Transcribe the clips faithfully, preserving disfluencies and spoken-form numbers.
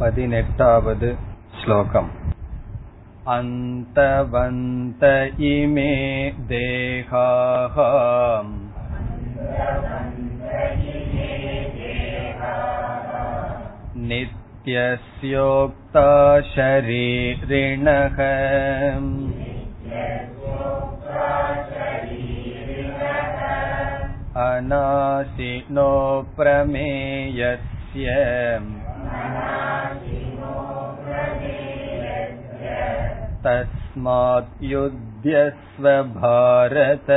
பதினெட்டாவது ஸ்லோகம். அந்தவந்த இமே தேகாஹ நித்யஸ்யோக்தா ஷரீரிணஹ அநாசினோ பிரமேயஸ்ய தஸ்மாத் யுத்யஸ்வ பாரத.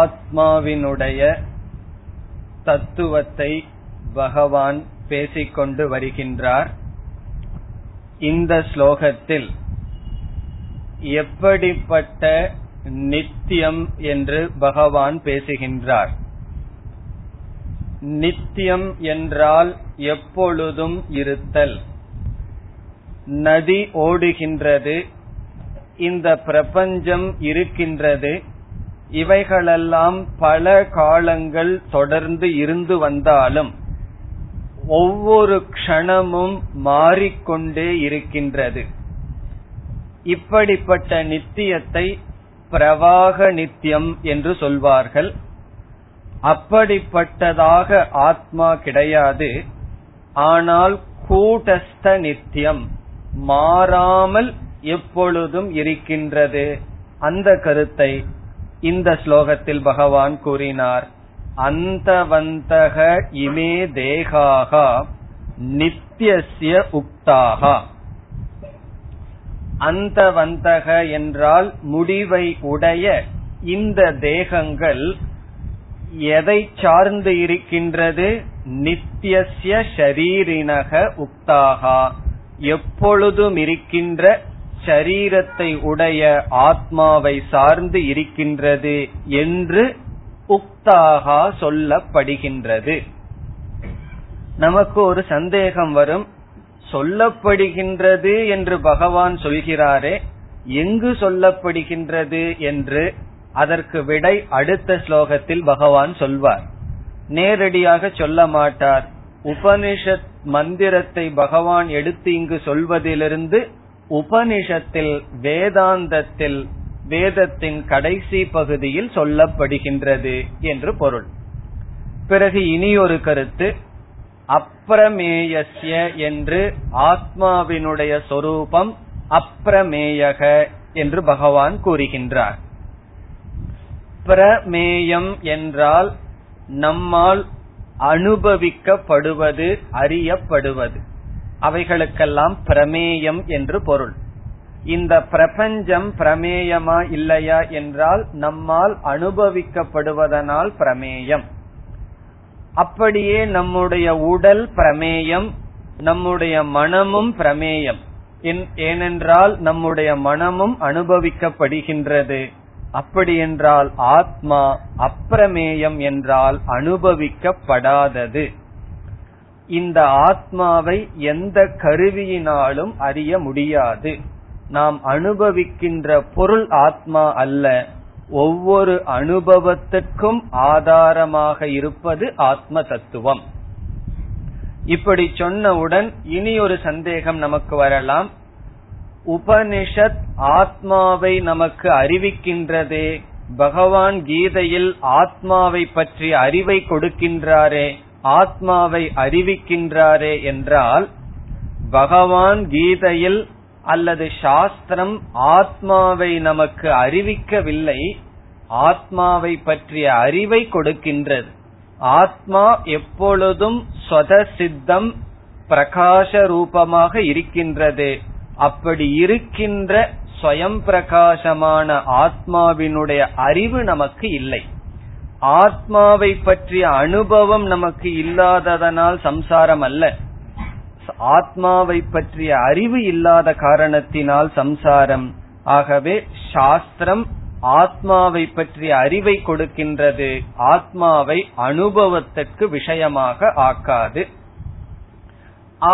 ஆத்மாவினுடைய தத்துவத்தை பகவான் பேசிக்கொண்டு வருகின்றார். இந்த ஸ்லோகத்தில் எப்படிப்பட்ட நித்தியம் என்று பகவான் பேசுகின்றார். நித்தியம் என்றால் எப்பொழுதும் இருத்தல். நதி ஓடுகின்றது, இந்த பிரபஞ்சம் இருக்கின்றது, இவைகளெல்லாம் பல காலங்கள் தொடர்ந்து இருந்து வந்தாலும் ஒவ்வொரு க்ஷணமும் மாறிக்கொண்டே இருக்கின்றது. இப்படிப்பட்ட நித்தியத்தை பிரவாக நித்தியம் என்று சொல்வார்கள். அப்படிப்பட்டதாக ஆத்மா கிடையாது. ஆனால் கூடஸ்த நித்தியம், மாறாமல் எப்பொழுதும் இருக்கின்றது, அந்த கருத்தை இந்த ஸ்லோகத்தில் பகவான் கூறினார். அந்தவந்தக இமே தேகாக நித்யஸ்ய உக்தாக. அந்தவந்தக என்றால் முடிவை உடைய இந்த தேகங்கள் எதை சார்ந்து இருக்கின்றது? நித்யஸ்ய ஷரீரிணக உக்தாகா, எப்பொழுதும் இருக்கின்ற ஷரீரத்தை உடைய ஆத்மாவை சார்ந்து இருக்கின்றது என்று உக்தாகா சொல்லப்படுகின்றது. நமக்கு ஒரு சந்தேகம் வரும், சொல்லப்படுகின்றது என்று பகவான் சொல்கிறாரே, எங்கு சொல்லப்படுகின்றது என்று. அதற்கு விடை அடுத்த ஸ்லோகத்தில் பகவான் சொல்வார். நேரடியாக சொல்ல மாட்டார். உபனிஷத் மந்திரத்தை பகவான் எடுத்து இங்கு சொல்வதிலிருந்து உபனிஷத்தில், வேதாந்தத்தில், வேதத்தின் கடைசி பகுதியில் சொல்லப்படுகின்றது என்று பொருள். பிறகு இனி ஒரு கருத்து, அப்ரமேயஸ்ய என்று ஆத்மாவினுடைய சொரூபம் அப்ரமேயக என்று பகவான் கூறுகின்றார். பிரமேயம் என்றால் நம்மால் அனுபவிக்கப்படுவது, அறியப்படுவது, அவைகளுக்கெல்லாம் பிரமேயம் என்று பொருள். இந்த பிரபஞ்சம் பிரமேயமா இல்லையா என்றால் நம்மால் அனுபவிக்கப்படுவதனால் பிரமேயம். அப்படியே நம்முடைய உடல் பிரமேயம், நம்முடைய மனமும் பிரமேயம். ஏனென்றால் நம்முடைய மனமும் அனுபவிக்கப்படுகின்றது. அப்படி என்றால் ஆத்மா அப்பிரமேயம் என்றால் அனுபவிக்கப்படாதது. இந்த ஆத்மாவை எந்த கருவியினாலும் அறிய முடியாது. நாம் அனுபவிக்கின்ற பொருள் ஆத்மா அல்ல. ஒவ்வொரு அனுபவத்திற்கும் ஆதாரமாக இருப்பது ஆத்ம தத்துவம். இப்படி சொன்னவுடன் இனி ஒரு சந்தேகம் நமக்கு வரலாம். உபனிஷத் ஆத்மாவை நமக்கு அறிவிக்கின்றது, பகவான் கீதையில் ஆத்மாவை பற்றி அறிவை கொடுக்கின்றாரே, ஆத்மாவை அறிவிக்கின்றாரே என்றால், பகவான் கீதையில் அல்லது சாஸ்திரம் ஆத்மாவை நமக்கு அறிவிக்கவில்லை, ஆத்மாவை பற்றிய அறிவை கொடுக்கின்றது. ஆத்மா எப்பொழுதும் ஸ்வதசித்தம், பிரகாச ரூபமாக இருக்கின்றது. அப்படி இருக்கின்ற ஸ்வயம் பிரகாசமான ஆத்மாவினுடைய அறிவு நமக்கு இல்லை. ஆத்மாவை பற்றிய அனுபவம் நமக்கு இல்லாததனால் சம்சாரம் அல்ல, ஆத்மாவை பற்றிய அறிவு இல்லாத காரணத்தினால் சம்சாரம். ஆகவே சாஸ்திரம் ஆத்மாவை பற்றிய அறிவை கொடுக்கின்றது, ஆத்மாவை அனுபவத்திற்கு விஷயமாக ஆக்காது.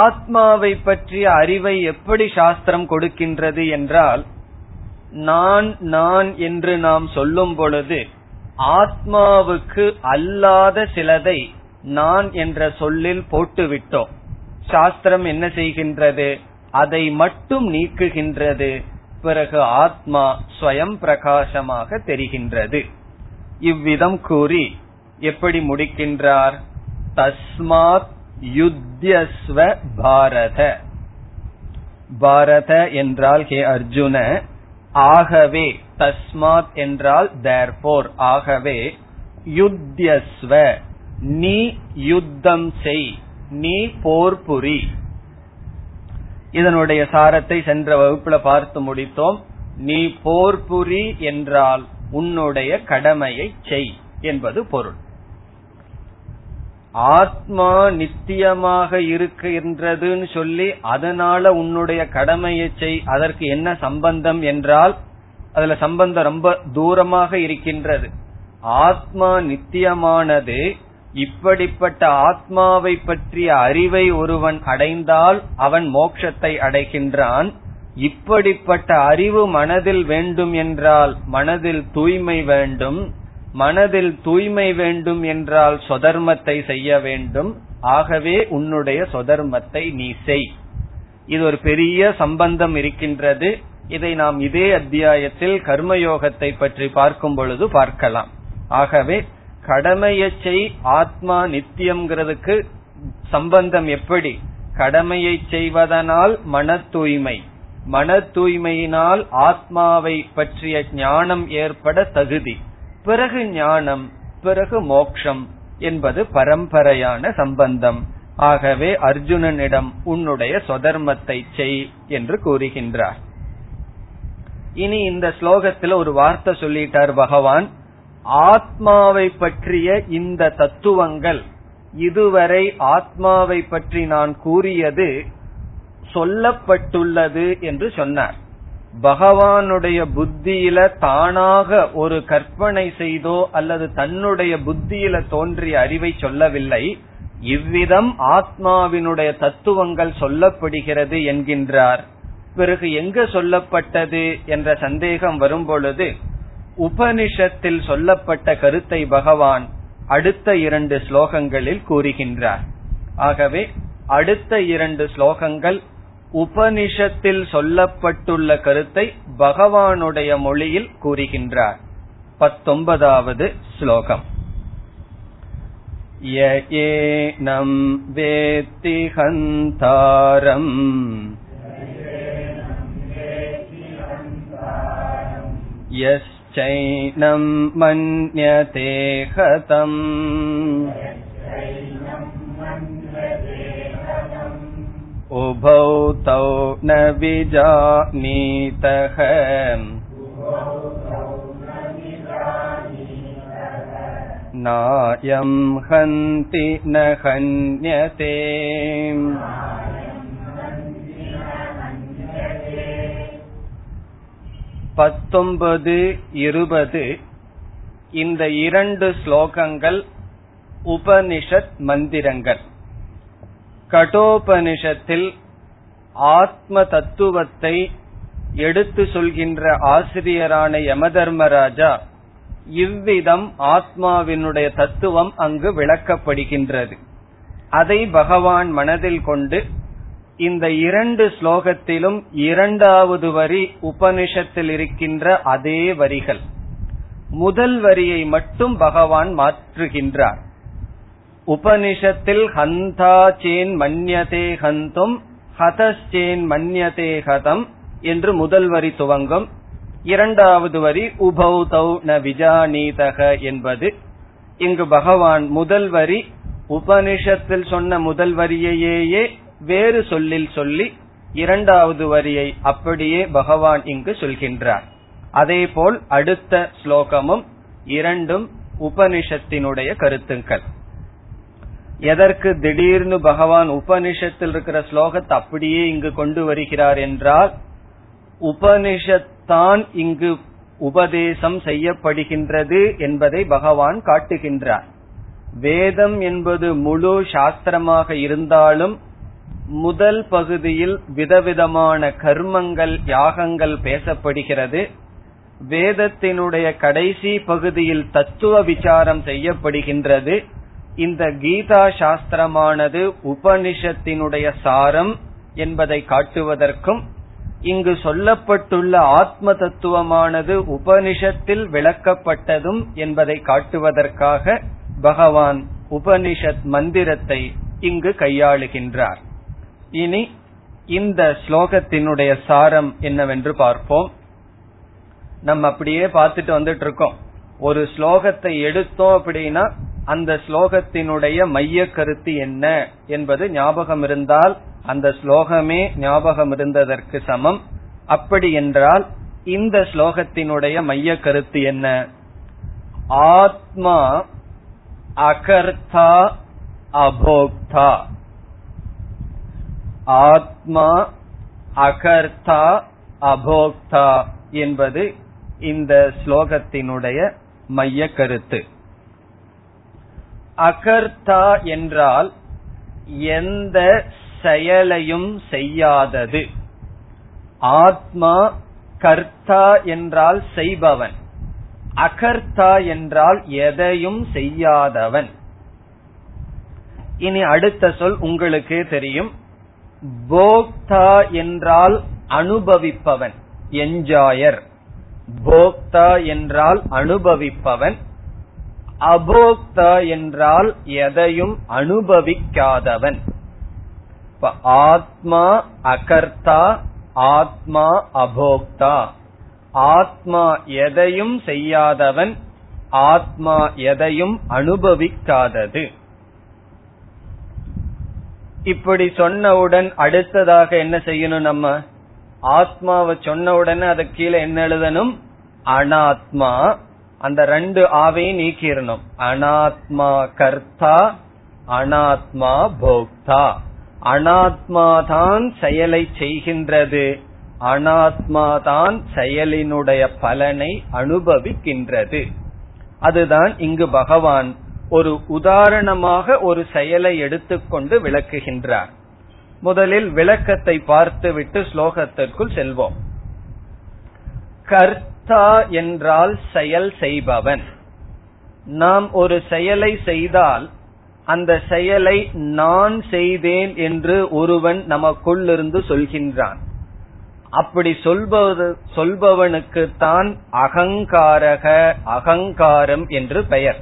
ஆத்மாவை பற்றிய அறிவை எப்படி சாஸ்திரம் கொடுக்கின்றது என்றால், நான் நான் என்று நாம் சொல்லும் பொழுது ஆத்மாவுக்கு அல்லாத சிலதை நான் என்ற சொல்லில் போட்டுவிட்டோம். சாஸ்திரம் என்ன செய்கின்றது? அதை மட்டும் நீக்குகின்றது. பிறகு ஆத்மா ஸ்வயம் பிரகாசமாக தெரிகின்றது. இவ்விதம் கூறி எப்படி முடிக்கின்றார்? தஸ்மாத் யுத்யஸ்வ பாரத. பாரத என்றால் ஹே அர்ஜுன. ஆகவே, தஸ்மாத் என்றால் therefore, ஆகவே யுத்யஸ்வ நீ யுத்தம் செய், நீ போர் புரி. இதனுடைய சாரத்தை சென்ற வகுப்புல பார்த்து முடித்தோம். நீ போர் புரி என்றால் உன்னுடைய கடமையை செய் என்பது பொருள். ஆத்மா நித்தியமாக இருக்கின்றதுன்னு சொல்லி அதனால உன்னுடைய கடமையை செய், அதற்கு என்ன சம்பந்தம் என்றால், அதுல சம்பந்தம் ரொம்ப தூரமாக இருக்கின்றது. ஆத்மா நித்தியமானது. இப்படிப்பட்ட ஆத்மாவை பற்றிய அறிவை ஒருவன் அடைந்தால் அவன் மோட்சத்தை அடைகின்றான். இப்படிப்பட்ட அறிவு மனதில் வேண்டும் என்றால் மனதில் தூய்மை வேண்டும். மனதில் தூய்மை வேண்டும் என்றால் சொதர்மத்தை செய்ய வேண்டும். ஆகவே உன்னுடைய சொதர்மத்தை நீ செய். இது ஒரு பெரிய சம்பந்தம் இருக்கின்றது. இதை நாம் இதே அத்தியாயத்தில் கர்மயோகத்தை பற்றி பார்க்கும் பொழுது பார்க்கலாம். ஆகவே கடமையை செய், ஆத்மா நித்தியம்ங்கிறதுக்கு சம்பந்தம் எப்படி? கடமையை செய்வதனால் மன தூய்மை, மன தூய்மையினால் ஆத்மாவை பற்றிய ஞானம் ஏற்பட தகுதி, பிறகு ஞானம், பிறகு மோட்சம் என்பது பரம்பரையான சம்பந்தம். ஆகவே அர்ஜுனனிடம் உன்னுடைய சொதர்மத்தை செய் என்று கூறுகின்றார். இனி இந்த ஸ்லோகத்தில் ஒரு வார்த்தை சொல்லிட்டார் பகவான். ஆத்மாவை பற்றிய இந்த தத்துவங்கள், இதுவரை ஆத்மாவை பற்றி நான் கூறியது சொல்லப்பட்டுள்ளது என்று சொன்னார். பகவானுடைய புத்தியில தானாக ஒரு கற்பனை செய்தோ அல்லது தன்னுடைய புத்தியில தோன்றிய அறிவை சொல்லவில்லை. இவ்விதம் ஆத்மாவினுடைய தத்துவங்கள் சொல்லப்படுகிறது என்கின்றார். பிறகு எங்க சொல்லப்பட்டது என்ற சந்தேகம் வரும் பொழுது உபனிஷத்தில் சொல்லப்பட்ட கருத்தை பகவான் அடுத்த இரண்டு ஸ்லோகங்களில் கூறுகின்றார். ஆகவே அடுத்த இரண்டு ஸ்லோகங்கள் உபனிஷத்தில் சொல்லப்பட்டுள்ள கருத்தை பகவானுடைய மொழியில் கூறுகின்றார். பத்தொன்பதாவது ஸ்லோகம். யேனம் வேத்தி ஹந்தாரம் யஸ்சைனம் மன்யதே ஹதம். உபௌ தௌ ந விஜாநீதஹ நாயம் ஹந்தி ந ஹன்யதே. பத்தொன்பது இருபது இந்த இரண்டு ஸ்லோகங்கள் உபனிஷத் மந்திரங்கள். கடோபனிஷத்தில் ஆத்ம தத்துவத்தை எடுத்து சொல்கின்ற ஆசிரியரான யமதர்மராஜா இவ்விதம் ஆத்மாவினுடைய தத்துவம் அங்கு விளக்கப்படுகின்றது. அதை பகவான் மனதில் கொண்டு இந்த இரண்டு ஸ்லோகத்திலும் இரண்டாவது வரி உபனிஷத்தில் இருக்கின்ற அதே வரிகள். முதல் வரியை மட்டும் பகவான் மாற்றுகின்றார். உபனிஷத்தில் ஹந்தா சேன் மன்யதே ஹந்தும் ஹதஸ்சேன் மன்யதே ஹதம் என்று முதல் வரி துவங்கும். இரண்டாவது வரி உபௌ தௌ ந விஜாநீதக என்பது. இங்கு பகவான் முதல் வரி உபனிஷத்தில் சொன்ன முதல் வரியையே வேறு சொல்லில் சொல்லி இரண்டாவது வரியை அப்படியே பகவான் இங்கு சொல்கின்றார். அதேபோல் அடுத்த ஸ்லோகமும் இரண்டும் உபனிஷத்தினுடைய கருத்துக்கள். எதற்கு திடீர்னு பகவான் உபனிஷத்தில் இருக்கிற ஸ்லோகத்தை அப்படியே இங்கு கொண்டு வருகிறார் என்றால், உபனிஷத்தான் இங்கு உபதேசம் செய்யப்படுகின்றது என்பதை பகவான் காட்டுகின்றார். வேதம் என்பது முழு சாஸ்திரமாக இருந்தாலும் முதல் பகுதியில் விதவிதமான கர்மங்கள், யாகங்கள் பேசப்படுகிறது. வேதத்தினுடைய கடைசி பகுதியில் தத்துவ விசாரம் செய்யப்படுகின்றது. இந்த கீதா சாஸ்திரமானது உபனிஷத்தினுடைய சாரம் என்பதை காட்டுவதற்கும், இங்கு சொல்லப்பட்டுள்ள ஆத்ம தத்துவமானது உபனிஷத்தில் விளக்கப்பட்டதும் என்பதை காட்டுவதற்காக பகவான் உபனிஷத் மந்திரத்தை இங்கு கையாளுகின்றார். இனி இந்த ஸ்லோகத்தினுடைய சாரம் என்னவென்று பார்ப்போம். நம்ம அப்படியே பார்த்துட்டு வந்துட்டு இருக்கோம். ஒரு ஸ்லோகத்தை எடுத்தோம் அப்படின்னா அந்த ஸ்லோகத்தினுடைய மைய கருத்து என்ன என்பது ஞாபகம் இருந்தால் அந்த ஸ்லோகமே ஞாபகம் இருந்ததற்கு சமம். அப்படி என்றால் இந்த ஸ்லோகத்தினுடைய மைய கருத்து என்ன? ஆத்மா அகர்த்தா அபோக்தா. ஆத்மா அகர்த்தா அபோக்தா என்பது இந்த ஸ்லோகத்தினுடைய மைய கருத்து. அகர்த்தா என்றால் எந்த செயலையும் செய்யாதது. ஆத்மா கர்த்தா என்றால் செய்பவன், அகர்த்தா என்றால் எதையும் செய்யாதவன். இனி அடுத்த சொல் உங்களுக்கே தெரியும். போக்தா என்றால் அனுபவிப்பவன், என்ஜாயர். போக்தா என்றால் அனுபவிப்பவன், அபோக்தா என்றால் எதையும் அனுபவிக்காதவன். ஆத்மா அகர்த்தா, ஆத்மா அபோக்தா. ஆத்மா எதையும் செய்யாதவன், ஆத்மா எதையும் அனுபவிக்காதது. இப்படி சொன்னவுடன் அடுத்ததாக என்ன செய்யணும்? நம்ம ஆத்மாவை சொன்ன உடனே அது கீழே என்ன எழுதணும்? அனாத்மா. அந்த ரெண்டு ஆவையும் நீக்கிடணும். அனாத்மா கர்த்தா, அனாத்மா போக்தா. அனாத்மா தான் செயலை செய்கின்றது, அனாத்மா தான் செயலினுடைய பலனை அனுபவிக்கின்றது. அதுதான் இங்கு பகவான் ஒரு உதாரணமாக ஒரு செயலை எடுத்துக்கொண்டு விளக்குகின்றார். முதலில் விளக்கத்தை பார்த்துவிட்டு ஸ்லோகத்திற்குள் செல்வோம். கர்த்தா என்றால் செயல் செய்பவன். நாம் ஒரு செயலை செய்தால் அந்த செயலை நான் செய்தேன் என்று ஒருவன் நமக்குள்ளிருந்து சொல்கின்றான். அப்படி சொல்பவ சொல்பவனுக்குத்தான் அகங்காரக, அகங்காரம் என்று பெயர்.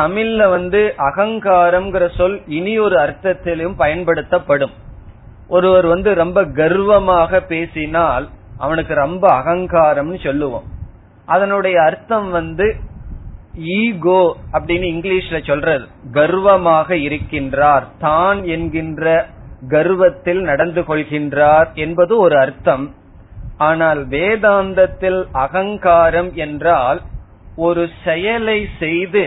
தமிழ்ல வந்து அகங்காரம் சொல் இனி ஒரு அர்த்தத்திலும் பயன்படுத்தப்படும். ஒருவர் வந்து ரொம்ப கர்வமாக பேசினால் அவனுக்கு ரொம்ப அகங்காரம்னு சொல்லுவோம். அதனுடைய அர்த்தம் வந்து ஈகோ அப்படின்னு இங்கிலீஷ்ல சொல்றது. கர்வமாக இருக்கின்றார், தான் என்கின்ற கர்வத்தில் நடந்து கொள்கின்றார் என்பது ஒரு அர்த்தம். ஆனால் வேதாந்தத்தில் அகங்காரம் என்றால் ஒரு செயலை செய்து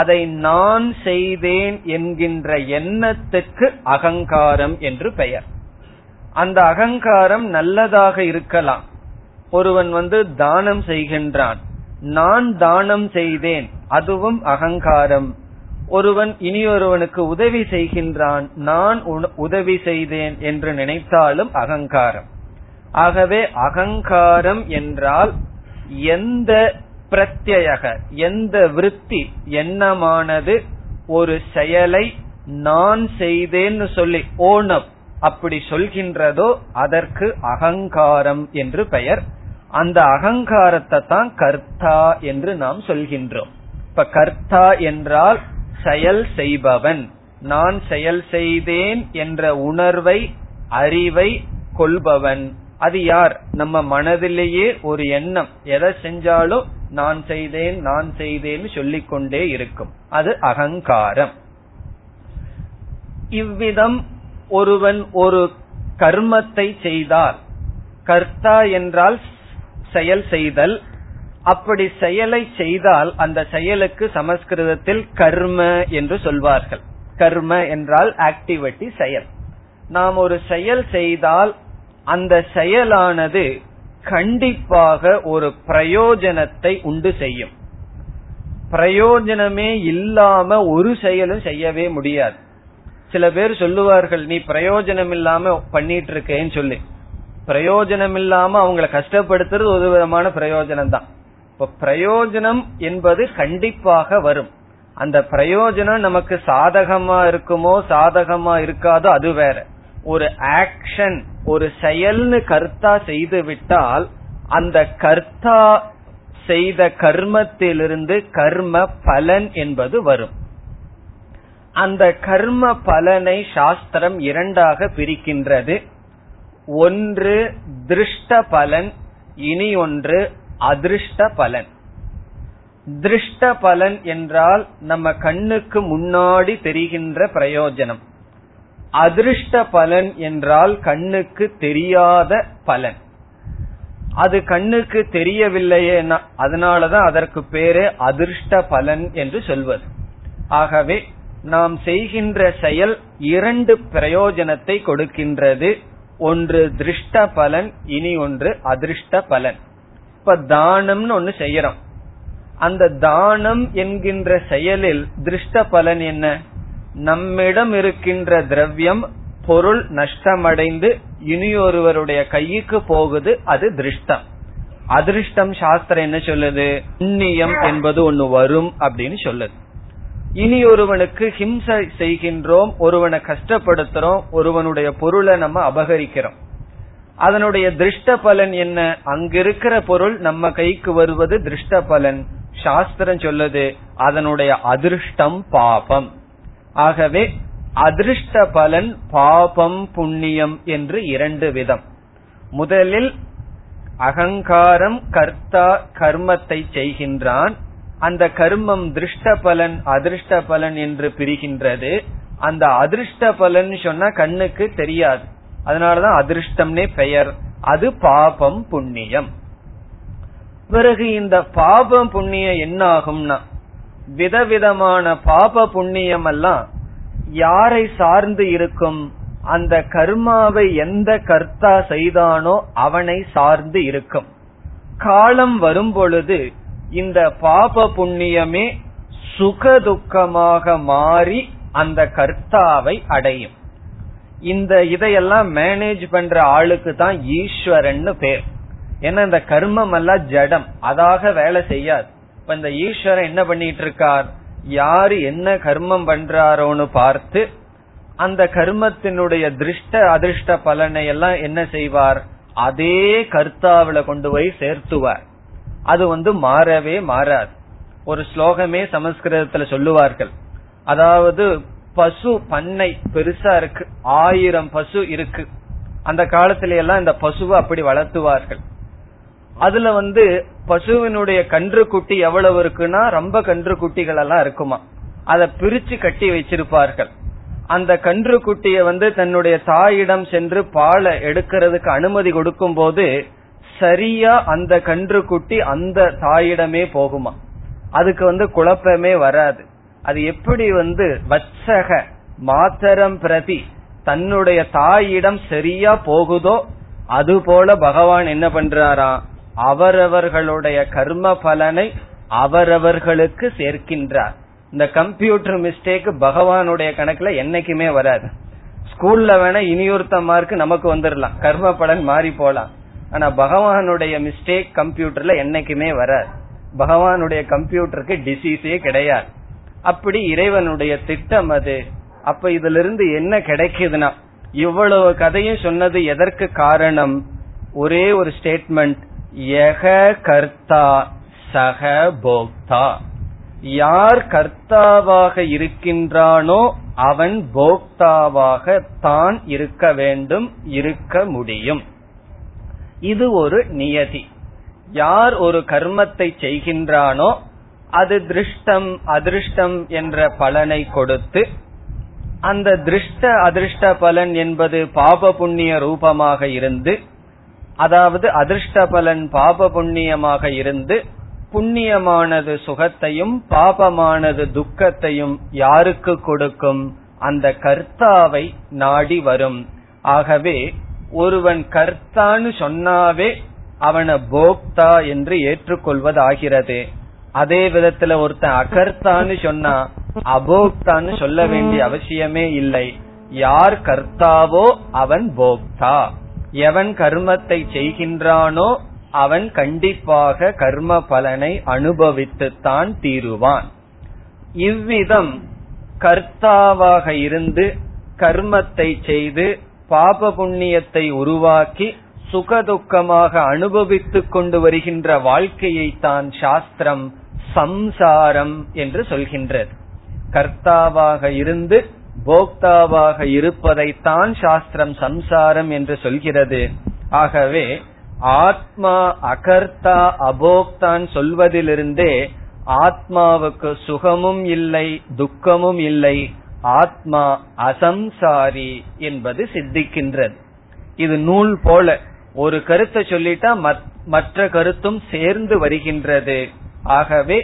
அதை நான் செய்தேன் என்கின்ற எண்ணத்துக்கு அகங்காரம் என்று பெயர். அந்த அகங்காரம் நல்லதாக இருக்கலாம். ஒருவன் வந்து தானம் செய்கின்றான், நான் தானம் செய்தேன், அதுவும் அகங்காரம். ஒருவன் இனியொருவனுக்கு உதவி செய்கின்றான், நான் உதவி செய்தேன் என்று நினைத்தாலும் அகங்காரம். ஆகவே அகங்காரம் என்றால் எந்த பிரத்யக, எந்த விருத்தி, எண்ணமானது ஒரு செயலை நான் செய்தேன்னு சொல்லி ஓணம் அப்படி சொல்கின்றதோ அதற்கு அகங்காரம் என்று பெயர். அந்த அகங்காரத்தை தான் கர்த்தா என்று நாம் சொல்கின்றோம். இப்ப கர்த்தா என்றால் செயல் செய்பவன். நான் செயல் செய்தேன் என்ற உணர்வை, அறிவை கொள்பவன். அது யார்? நம்ம மனதிலேயே ஒரு எண்ணம், எதை செஞ்சாலும் நான் செய்தேன் நான் செய்தேன்னு சொல்லிக்கொண்டே இருக்கும். அது அகங்காரம். இவ்விதம் ஒருவன் ஒரு கர்மத்தை செய்தால், கர்த்தா என்றால் செயல் செய்தல், அப்படி செயலை செய்தால் அந்த செயலுக்கு சமஸ்கிருதத்தில் கர்ம என்று சொல்வார்கள். கர்ம என்றால் ஆக்டிவிட்டி, செயல். நாம் ஒரு செயல் செய்தால் அந்த செயலானது கண்டிப்பாக ஒரு பிரயோஜனத்தை உண்டு செய்யும். பிரயோஜனமே இல்லாம ஒரு செயலும் செய்யவே முடியாது. சில பேர் சொல்லுவார்கள், நீ பிரயோஜனம் இல்லாம பண்ணிட்டு இருக்கேன்னு சொல்லி. பிரயோஜனம் இல்லாம அவங்களை கஷ்டப்படுத்துறது ஒரு விதமான பிரயோஜனம் தான். இப்ப பிரயோஜனம் என்பது கண்டிப்பாக வரும். அந்த பிரயோஜனம் நமக்கு சாதகமா இருக்குமோ சாதகமா இருக்காதோ அது வேற. ஒரு ஆக்ஷன், ஒரு செயல்னு கர்த்தா செய்து விட்டால் அந்த கர்த்தா செய்த கர்மத்திலிருந்து கர்ம பலன் என்பது வரும். அந்த கர்ம பலனை சாஸ்திரம் இரண்டாக பிரிக்கின்றது. ஒன்று திருஷ்ட பலன், இனி ஒன்று அதிருஷ்ட பலன். திருஷ்ட பலன் என்றால் நம்ம கண்ணுக்கு முன்னாடி தெரிகின்ற பிரயோஜனம். அதிருஷ்ட பலன் என்றால் கண்ணுக்கு தெரியாத பலன். அது கண்ணுக்கு தெரியவில்லையே, அதனாலதான் அதற்கு பேரு அதிருஷ்ட பலன் என்று சொல்வது. ஆகவே நாம் செய்கின்ற செயல் இரண்டு பிரயோஜனத்தை கொடுக்கின்றது. ஒன்று திருஷ்ட பலன், இனி ஒன்று அதிருஷ்ட பலன். இப்ப தானம்னு ஒன்னு செய்யறோம். அந்த தானம் என்கின்ற செயலில் திருஷ்ட பலன் என்ன? நம்மிடம் இருக்கின்ற திரவியம் பொருள் நஷ்டமடைந்து இனியொருவருடைய கைக்கு போகுது, அது திருஷ்டம். அதிருஷ்டம் சாஸ்திரம் என்ன சொல்லுது? புண்ணியம் என்பது ஒன்னு வரும் அப்படின்னு சொல்லுது. இனி ஒருவனுக்கு ஹிம்சை செய்கின்றோம், ஒருவனை கஷ்டப்படுத்துறோம், ஒருவனுடைய பொருளை நம்ம அபகரிக்கிறோம். அதனுடைய திருஷ்ட பலன் என்ன? அங்கிருக்கிற பொருள் நம்ம கைக்கு வருவது திருஷ்ட பலன். சாஸ்திரம் சொல்லுது அதனுடைய அதிருஷ்டம் பாபம். ஆகவே அதிருஷ்ட பலன் பாபம் புண்ணியம் என்று இரண்டு விதம். முதலில் அகங்காரம் கர்த்தா கர்மத்தை செய்கின்றான், அந்த கர்மம் திருஷ்ட பலன் அதிருஷ்ட பலன் என்று பிரிகின்றது. அந்த அதிருஷ்ட பலன் சொன்னா கண்ணுக்கு தெரியாது, அதனாலதான் அதிருஷ்டம்னே பெயர். அது பாபம் புண்ணியம். பிறகு இந்த பாபம் புண்ணியம் என்ன ஆகும்னா, விதவிதமான பாப புண்ணியம் எல்லாம் யாரை சார்ந்து இருக்கும்? அந்த கர்மாவை எந்த கர்த்தா செய்தானோ அவனை சார்ந்து இருக்கும். காலம் வரும் பொழுது இந்த பாப புண்ணியமே சுகதுக்கமாக மாறி அந்த கர்த்தாவை அடையும். இந்த இதையெல்லாம் மேனேஜ் பண்ற ஆளுக்கு தான் ஈஸ்வரன்னு பேர். ஏன்னா இந்த கர்மம் எல்லாம் ஜடம், அதாக வேலை செய்யாது. இப்ப இந்த ஈஸ்வரன் என்ன பண்ணிட்டு இருக்கார்? யாரு என்ன கர்மம் பண்றாரோன்னு பார்த்து அந்த கர்மத்தினுடைய திருஷ்ட அதிருஷ்ட பலனை எல்லாம் என்ன செய்வார்? அதே கர்த்தாவில கொண்டு போய் சேர்த்துவார். அது வந்து மாறவே மாறாது. ஒரு ஸ்லோகமே சமஸ்கிருதத்துல சொல்லுவார்கள். அதாவது பசு பண்ணை பெருசா இருக்கு, ஆயிரம் பசு இருக்கு. அந்த காலத்தில எல்லாம் இந்த பசுவை அப்படி வளர்த்துவார்கள். அதுல வந்து பசுவினுடைய கன்று குட்டி எவ்வளவு இருக்குன்னா ரொம்ப கன்று குட்டிகள் எல்லாம் இருக்குமா, அதை பிரிச்சு கட்டி வச்சிருப்பார்கள். அந்த கன்று குட்டிய வந்து தன்னுடைய தாயிடம் சென்று பாலை எடுக்கிறதுக்கு அனுமதி கொடுக்கும் போது சரியா அந்த கன்று குட்டி அந்த தாயிடமே போகுமா, அதுக்கு வந்து குழப்பமே வராது. அது எப்படி வந்து வச்சக மாத்தரம் பிரதி தன்னுடைய தாயிடம் சரியா போகுதோ அதுபோல பகவான் என்ன பண்றாரா, அவரவர்களுடைய கர்ம பலனை அவரவர்களுக்கு சேர்க்கின்றார். இந்த கம்ப்யூட்டர் மிஸ்டேக் பகவானுடைய கணக்குல என்னைக்குமே வராது. ஸ்கூல்ல வேணா இனியொருத்த மார்க்கு நமக்கு வந்துடலாம், கர்ம பலன் மாறி போலாம். ஆனா பகவானுடைய மிஸ்டேக் கம்ப்யூட்டர்ல என்னைக்குமே வராது. பகவானுடைய கம்ப்யூட்டருக்கு டிசீஸே கிடையாது. அப்படி இறைவனுடைய திட்டம் அது. அப்ப இதுல இருந்து என்ன கிடைக்குதுன்னா, இவ்வளவு கதையும் சொன்னது எதற்கு காரணம்? ஒரே ஒரு ஸ்டேட்மெண்ட், கர்த்தா சக போக்தா. யார் கர்த்தாவாக இருக்கின்றானோ அவன் போக்தாவாக தான் இருக்க வேண்டும், இருக்க முடியும். இது ஒரு நியதி. யார் ஒரு கர்மத்தை செய்கின்றானோ அது திருஷ்டம் அதிருஷ்டம் என்ற பலனை கொடுத்து, அந்த திருஷ்ட அதிருஷ்ட பலன் என்பது பாப புண்ணிய ரூபமாக இருந்து, அதாவது அதிர்ஷ்ட பலன் பாப புண்ணியமாக இருந்து, புண்ணியமானது சுகத்தையும் பாபமானது துக்கத்தையும் யாருக்கு கொடுக்கும்? அந்த கர்த்தாவை நாடி வரும். ஆகவே ஒருவன் கர்த்தான்னு சொன்னாவே அவனை போக்தா என்று ஏற்றுக்கொள்வதாகிறது. அதே விதத்துல ஒருத்தன் அகர்த்தான்னு சொன்னா அபோக்தான்னு சொல்ல வேண்டிய அவசியமே இல்லை. யார் கர்த்தாவோ அவன் போக்தா. எவன் கர்மத்தை செய்கின்றானோ அவன் கண்டிப்பாக கர்ம பலனை அனுபவித்துத்தான் தீருவான். இவ்விதம் கர்த்தாவாக இருந்து கர்மத்தை செய்து பாப புண்ணியத்தை உருவாக்கி சுகதுக்கமாக அனுபவித்துக் கொண்டு வருகின்ற வாழ்க்கையை தான் சாஸ்திரம் சம்சாரம் என்று சொல்கின்றது. கர்த்தாவாக இருந்து போக்தாவாக இருப்பதைத்தான் சாஸ்திரம் சம்சாரம் என்று சொல்கிறது. ஆகவே ஆத்மா அகர்த்தா அபோக்தான் சொல்வதிலிருந்தே ஆத்மாவுக்கு சுகமும் இல்லை துக்கமும் இல்லை, ஆத்மா அசம்சாரி என்பது சித்திக்கின்றது. இது நூல் போல, ஒரு கருத்தை சொல்லிட்டா மற்ற கருத்தும் சேர்ந்து வருகின்றது. ஆகவே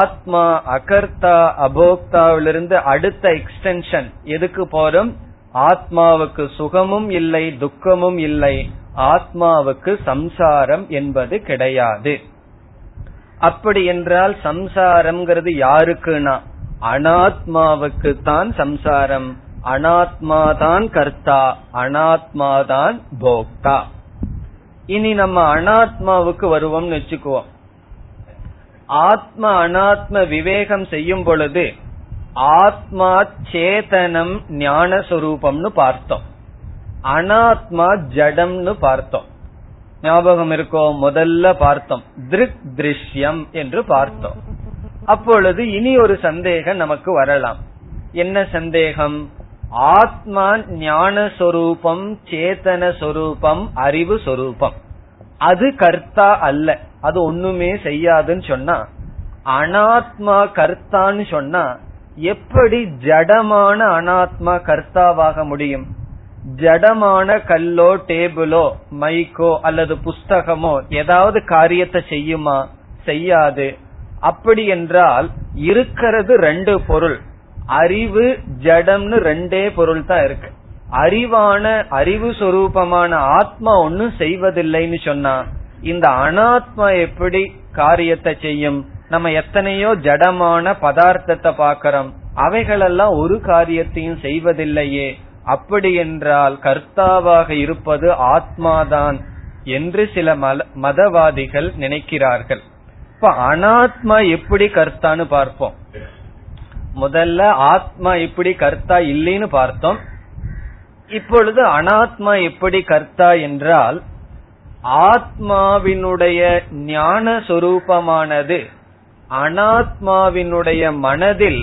ஆத்மா அகர்த்தா அபோக்தாவிலிருந்து அடுத்த எக்ஸ்டென்ஷன் எதுக்கு போறோம்? ஆத்மாவுக்கு சுகமும் இல்லை துக்கமும் இல்லை, ஆத்மாவுக்கு சம்சாரம் என்பது கிடையாது. அப்படி என்றால் சம்சாரம்ங்கிறது யாருக்குனா அனாத்மாவுக்கு தான் சம்சாரம். அனாத்மாதான் கர்த்தா, அனாத்மாதான் போக்தா. இனி நம்ம அனாத்மாவுக்கு வருவோம்னு வச்சுக்குவோம். ஆத்ம அனாத்ம விவேகம் செய்யும் பொழுது ஆத்மா சேதனம் ஞான சொரூபம்னு பார்த்தோம், அனாத்மா ஜடம்னு பார்த்தோம். ஞாபகம் இருக்கோ? முதல்ல பார்த்தோம் திருக் திருஷ்யம் என்று பார்த்தோம். அப்பொழுது இனி ஒரு சந்தேகம் நமக்கு வரலாம். என்ன சந்தேகம்? ஆத்மா ஞான சொரூபம், சேதன சொரூபம், அறிவு சொரூபம், அது கர்த்தா அல்ல, அது ஒண்ணுமே செய்யாதுன்னு சொன்னா, அனாத்மா கர்த்தான்னு சொன்னா எப்படி ஜடமான அனாத்மா கர்த்தாவாக முடியும்? ஜடமான கல்லோ டேபிளோ மைக்கோ அல்லது புஸ்தகமோ ஏதாவது காரியத்தை செய்யுமா? செய்யாது. அப்படி என்றால் இருக்கிறது ரெண்டு பொருள். அறிவு ஜடம்னு ரெண்டே பொருள் தான் இருக்கு. அறிவான அறிவு சொரூபமான ஆத்மா ஒன்னும் செய்வதில்லைன்னு சொன்னா இந்த அனாத்மா எப்படி காரியத்தை செய்யும்? நம்ம எத்தனையோ ஜடமான பதார்த்தத்தை பார்க்கிறோம், அவைகளெல்லாம் ஒரு காரியத்தையும் செய்வதில்லையே. அப்படி என்றால் கர்த்தாவாக இருப்பது ஆத்மாதான் என்று சில மதவாதிகள் நினைக்கிறார்கள். இப்ப அனாத்மா எப்படி கர்த்தான்னு பார்ப்போம். முதல்ல ஆத்மா எப்படி கர்த்தா இல்லைன்னு பார்த்தோம். இப்பொழுது அனாத்மா எப்படி கர்த்தா என்றால் ஆத்மாவினுடைய ஞான சொரூபமானது அனாத்மாவினுடைய மனதில்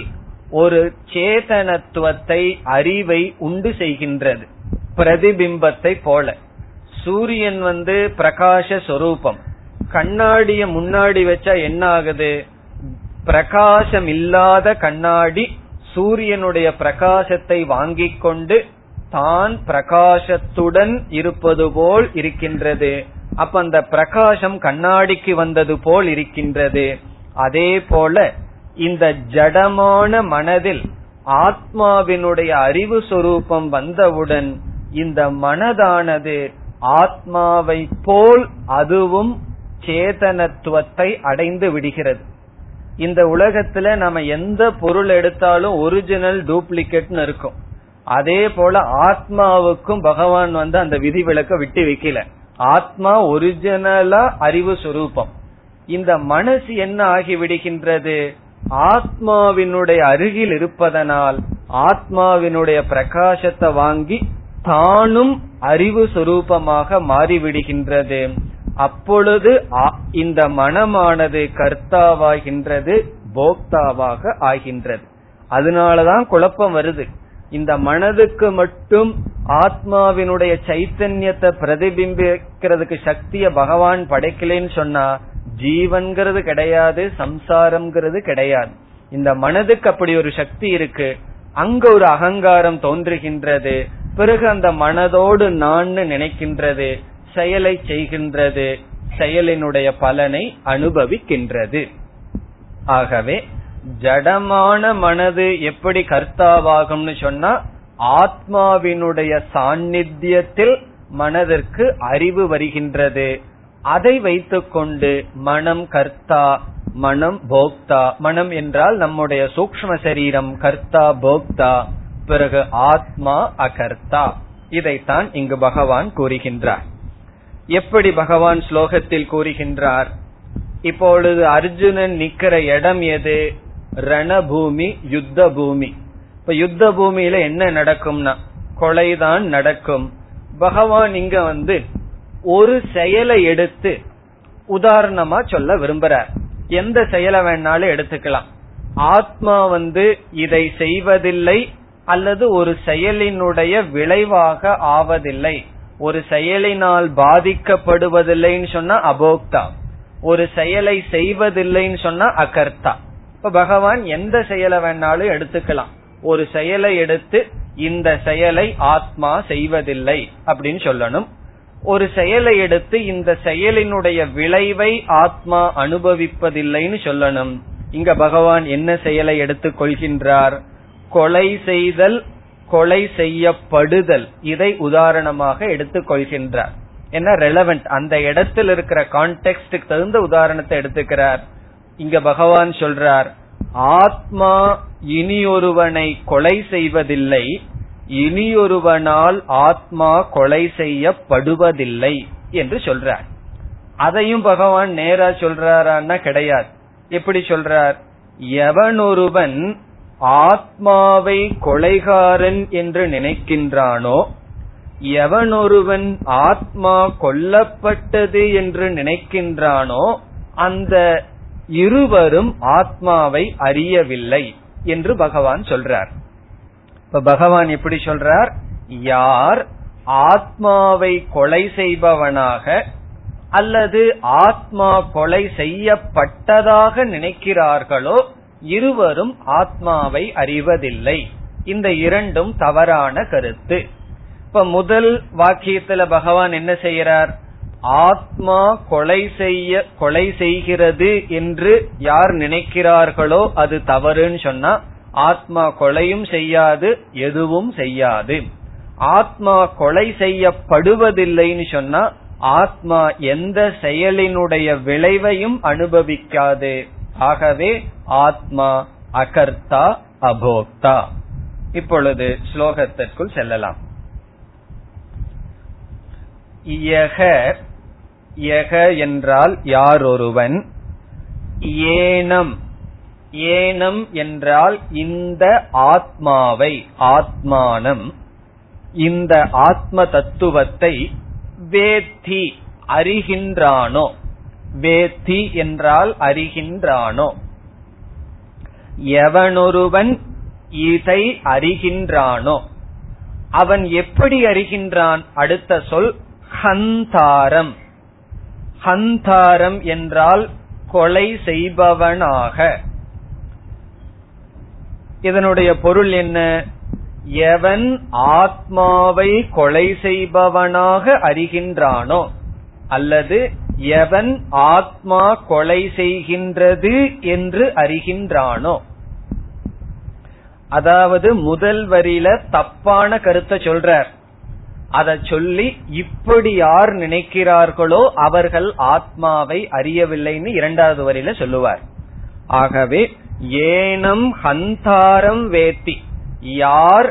ஒரு சேதனத்துவத்தை அறிவை உண்டு செய்கின்றது. பிரதிபிம்பத்தை போல சூரியன் வந்து பிரகாச சொரூபம். கண்ணாடிய முன்னாடி வச்சா என்ன ஆகுது? பிரகாசம் இல்லாத கண்ணாடி சூரியனுடைய பிரகாசத்தை வாங்கிக் கொண்டு தான் பிரகாசத்துடன் இருப்பது போல் இருக்கின்றது. அப்ப அந்த பிரகாசம் கண்ணாடிக்கு வந்தது போல் இருக்கின்றது. அதே போல இந்த ஜடமான மனதில் ஆத்மாவினுடைய அறிவு சொரூபம் வந்தவுடன் இந்த மனதானது ஆத்மாவை போல் அதுவும் சேதனத்துவத்தை அடைந்து விடுகிறது. இந்த உலகத்துல நம்ம எந்த பொருள் எடுத்தாலும் ஒரிஜினல் டூப்ளிகேட்னு இருக்கும். அதே போல ஆத்மாவுக்கும் பகவான் வந்து அந்த விதிவிலக்க விட்டு வைக்கல. ஆத்மா ஒரிஜினலா அறிவு சொரூபம். இந்த மனசு என்ன ஆகி விடுகின்றது? ஆத்மாவினுடைய அருகில் இருப்பதனால் ஆத்மாவினுடைய பிரகாசத்தை வாங்கி தானும் அறிவு சொரூபமாக மாறிவிடுகின்றது. அப்பொழுது இந்த மனமானது கர்த்தாவாகின்றது, போக்தாவாக ஆகின்றது. அதனாலதான் குழப்பம் வருது. இந்த மனதுக்கு மட்டும் ஆத்மாவினுடைய சைத்தன்யத்தை பிரதிபிம்பிக்கிறதுக்கு சக்திய பகவான் படைக்கலன்னு சொன்னா ஜீவன்கிறது கிடையாது, சம்சாரம்ங்கிறது கிடையாது. இந்த மனதுக்கு அப்படி ஒரு சக்தி இருக்கு. அங்க ஒரு அகங்காரம் தோன்றுகின்றது. பிறகு அந்த மனதோடு நான் நினைக்கின்றது, செயலை செய்கின்றது, செயலினுடைய பலனை அனுபவிக்கின்றது. ஆகவே ஜடமான மனது எப்படி கர்த்தாவாகும்னு சொன்னா ஆத்மாவினுடைய சாநித்தியத்தில் மனதிற்கு அறிவு வருகின்றது. அதை வைத்துக்கொண்டு மனம் கர்த்தா, மனம் போக்தா. மனம் என்றால் நம்முடைய சூக்ஷ்ம சரீரம் கர்த்தா போக்தா. பிறகு ஆத்மா அகர்த்தா. இதைத்தான் இங்கு பகவான் கூறுகின்றார். எப்படி பகவான் ஸ்லோகத்தில் கூறுகின்றார்? இப்பொழுது அர்ஜுனன் நிக்கிற இடம் எது? ரணபூமி, யுத்த பூமி. இப்ப யுத்த பூமியில என்ன நடக்கும்னா கொலைதான் நடக்கும். பகவான் இங்க வந்து ஒரு செயலை எடுத்து உதாரணமா சொல்ல விரும்புறார். எந்த செயலை வேணாலும் எடுத்துக்கலாம். ஆத்மா வந்து இதை செய்வதில்லை அல்லது ஒரு செயலினுடைய விளைவாக ஆவதில்லை, ஒரு செயலினால் பாதிக்கப்படுவதில்லைன்னு சொன்னா அபோக்தா, ஒரு செயலை செய்வதில்லைன்னு சொன்னா அகர்த்தா. இப்ப பகவான் எந்த செயலை வேணாலும் எடுத்துக்கலாம். ஒரு செயலை எடுத்து இந்த செயலை ஆத்மா செய்வதில்லை அப்படின்னு சொல்லணும். ஒரு செயலை எடுத்து இந்த செயலினுடைய விளைவை ஆத்மா அனுபவிப்பதில்லைன்னு சொல்லணும். இங்க பகவான் என்ன செயலை எடுத்துக் கொள்கின்றார்? கொலை செய்தல், கொலை செய்யப்படுதல், இதை உதாரணமாக எடுத்துக் கொள்கின்றார். என்ன ரெலவென்ட், அந்த இடத்தில் இருக்கிற கான்டெக்ஸ்டுக்கு தகுந்த உதாரணத்தை எடுத்துக்கிறார். இங்க பகவான் சொல்றார், ஆத்மா இனியொருவனை கொலை செய்வதில்லை, இனியொருவனால் ஆத்மா கொலை செய்யப்படுவதில்லை என்று சொல்றார். அதையும் பகவான் நேரா சொல்றாரான்னா கிடையாது. எப்படி சொல்றார்? எவனொருவன் ஆத்மாவை கொலைகாரன் என்று நினைக்கின்றானோ, எவனொருவன் ஆத்மா கொல்லப்பட்டது என்று நினைக்கின்றானோ, அந்த இருவரும் ஆத்மாவை அறியவில்லை என்று பகவான் சொல்றார். இப்ப பகவான் எப்படி சொல்றார்? யார் ஆத்மாவை கொலை செய்பவனாக அல்லது ஆத்மா கொலை செய்யப்பட்டதாக நினைக்கிறார்களோ, இருவரும் ஆத்மாவை அறிவதில்லை. இந்த இரண்டும் தவறான கருத்து. இப்ப முதல் வாக்கியத்துல பகவான் என்ன செய்யறார்? ஆத்மா கொலை செய்ய கொலை செய்கிறது என்று யார் நினைக்கிறார்களோ அது தவறுன்னு சொன்னா ஆத்மா கொலையும் செய்யாது, எதுவும் செய்யாது. ஆத்மா கொலை செய்யப்படுவதில்லைன்னு சொன்னா ஆத்மா எந்த செயலினுடைய விளைவையும் அனுபவிக்காது. ஆகவே ஆத்மா அகர்த்தா, அபோக்தா. இப்பொழுது ஸ்லோகத்திற்குள் செல்லலாம். யக யக என்றால் யாரொருவன், ஏனம் ஏனம் என்றால் இந்த ஆத்மாவை, ஆத்மானம், இந்த ஆத்ம தத்துவத்தை வேத்தி அறிகின்றானோ. வேத்தி என்றால் அறிகின்றானோ. எவனொருவன் இதை அறிகின்றானோ, அவன் எப்படி அறிகின்றான்? அடுத்த சொல் ஹந்தாரம். ஹந்தாரம் என்றால் கொலை செய்பவனாக. இதனுடைய பொருள் என்ன? எவன் ஆத்மாவை கொலை செய்பவனாக அறிகின்றானோ அல்லது எவன் ஆத்மா கொலை செய்கின்றது என்று அறிகின்றானோ. அதாவது முதல் வரியில தப்பான கருத்தை சொல்றார். அதை சொல்லி இப்படி யார் நினைக்கிறார்களோ அவர்கள் ஆத்மாவை அறியவில்லைன்னு இரண்டாவது வரியில சொல்லுவார். ஆகவே ஏனம் ஹந்தாரம் வேத்தி, யார்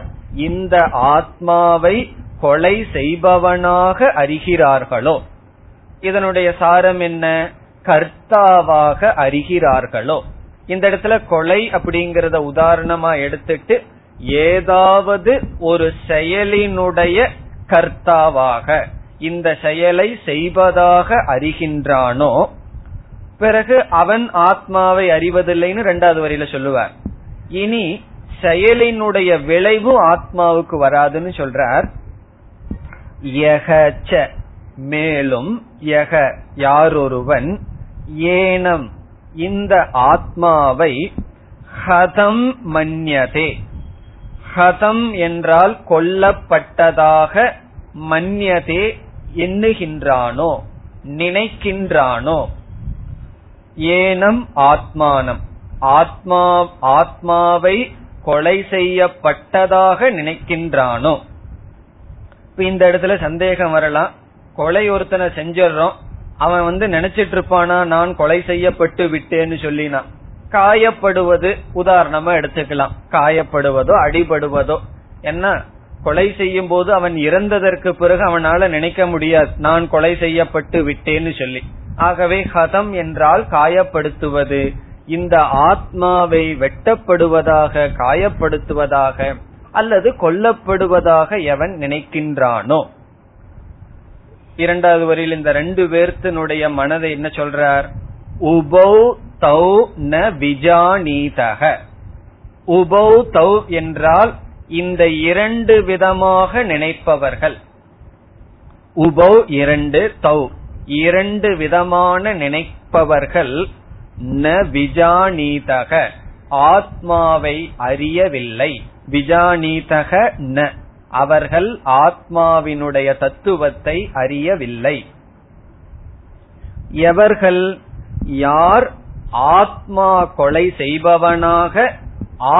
இந்த ஆத்மாவை கொலை செய்பவனாக அறிகிறார்களோ. இதனுடைய சாரம் என்ன? கர்த்தாவாக அறிகிறார்களோ. இந்த இடத்துல கொலை அப்படிங்கறத உதாரணமா எடுத்துட்டு ஏதாவது ஒரு செயலினுடைய கர்த்தாவாக, இந்த செயலை செய்வதாக அறிகின்றானோ. பிறகு அவன் ஆத்மாவை அறிவதில்லைன்னு இரண்டாவது வரியில சொல்லுவார். இனி செயலினுடைய விளைவு ஆத்மாவுக்கு வராதுன்னு சொல்றார். யகச்ச மேலும் யக யாரொருவன் ஏனம் இந்த ஆத்மாவை ஹதம் மன்யதே. ஹதம் என்றால் கொல்லப்பட்டதாக, மன்யதே எண்ணுகின்றானோ, நினைக்கின்றானோ. ஏனம் ஆத்மானம், ஆத்மா ஆத்மாவை கொலை செய்யப்பட்டதாக நினைக்கின்றானோ. இப்ப இந்த இடத்துல சந்தேகம் வரலாம். கொலை ஒருத்தனை செஞ்சிடறோம், அவன் வந்து நினைச்சிட்டு இருப்பானா நான் கொலை செய்யப்பட்டு விட்டேன்னு சொல்லினா. காயப்படுவது உதாரணமா எடுத்துக்கலாம். காயப்படுவதோ அடிபடுவதோ, என்ன கொலை செய்யும் போது அவன் இறந்ததற்கு பிறகு அவனால நினைக்க முடியாது நான் கொலை செய்யப்பட்டு விட்டேன்னு சொல்லி. ஆகவே ஹதம் என்றால் காயப்படுத்துவது, இந்த ஆத்மாவை வெட்டப்படுவதாக காயப்படுத்துவதாக அல்லது கொல்லப்படுவதாக எவன் நினைக்கின்றானோ. இரண்டாவது வரியில் இந்த ரெண்டு பேர்த்தினுடைய மனதை என்ன சொல்றார், உபௌ தௌ ந விஜானீதஹ. உபௌ தௌ என்றால் இந்த இரண்டு விதமாக நினைப்பவர்கள். உபௌ இரண்டு, தௌ இரண்டு விதமான நினைப்பவர்கள், ந விஜானீதக ஆத்மாவை அறியவில்லை. விஜானீதக ந அவர்கள் ஆத்மாவினுடைய தத்துவத்தை அறியவில்லை. எவர்கள், யார் ஆத்மா கொலை செய்பவனாக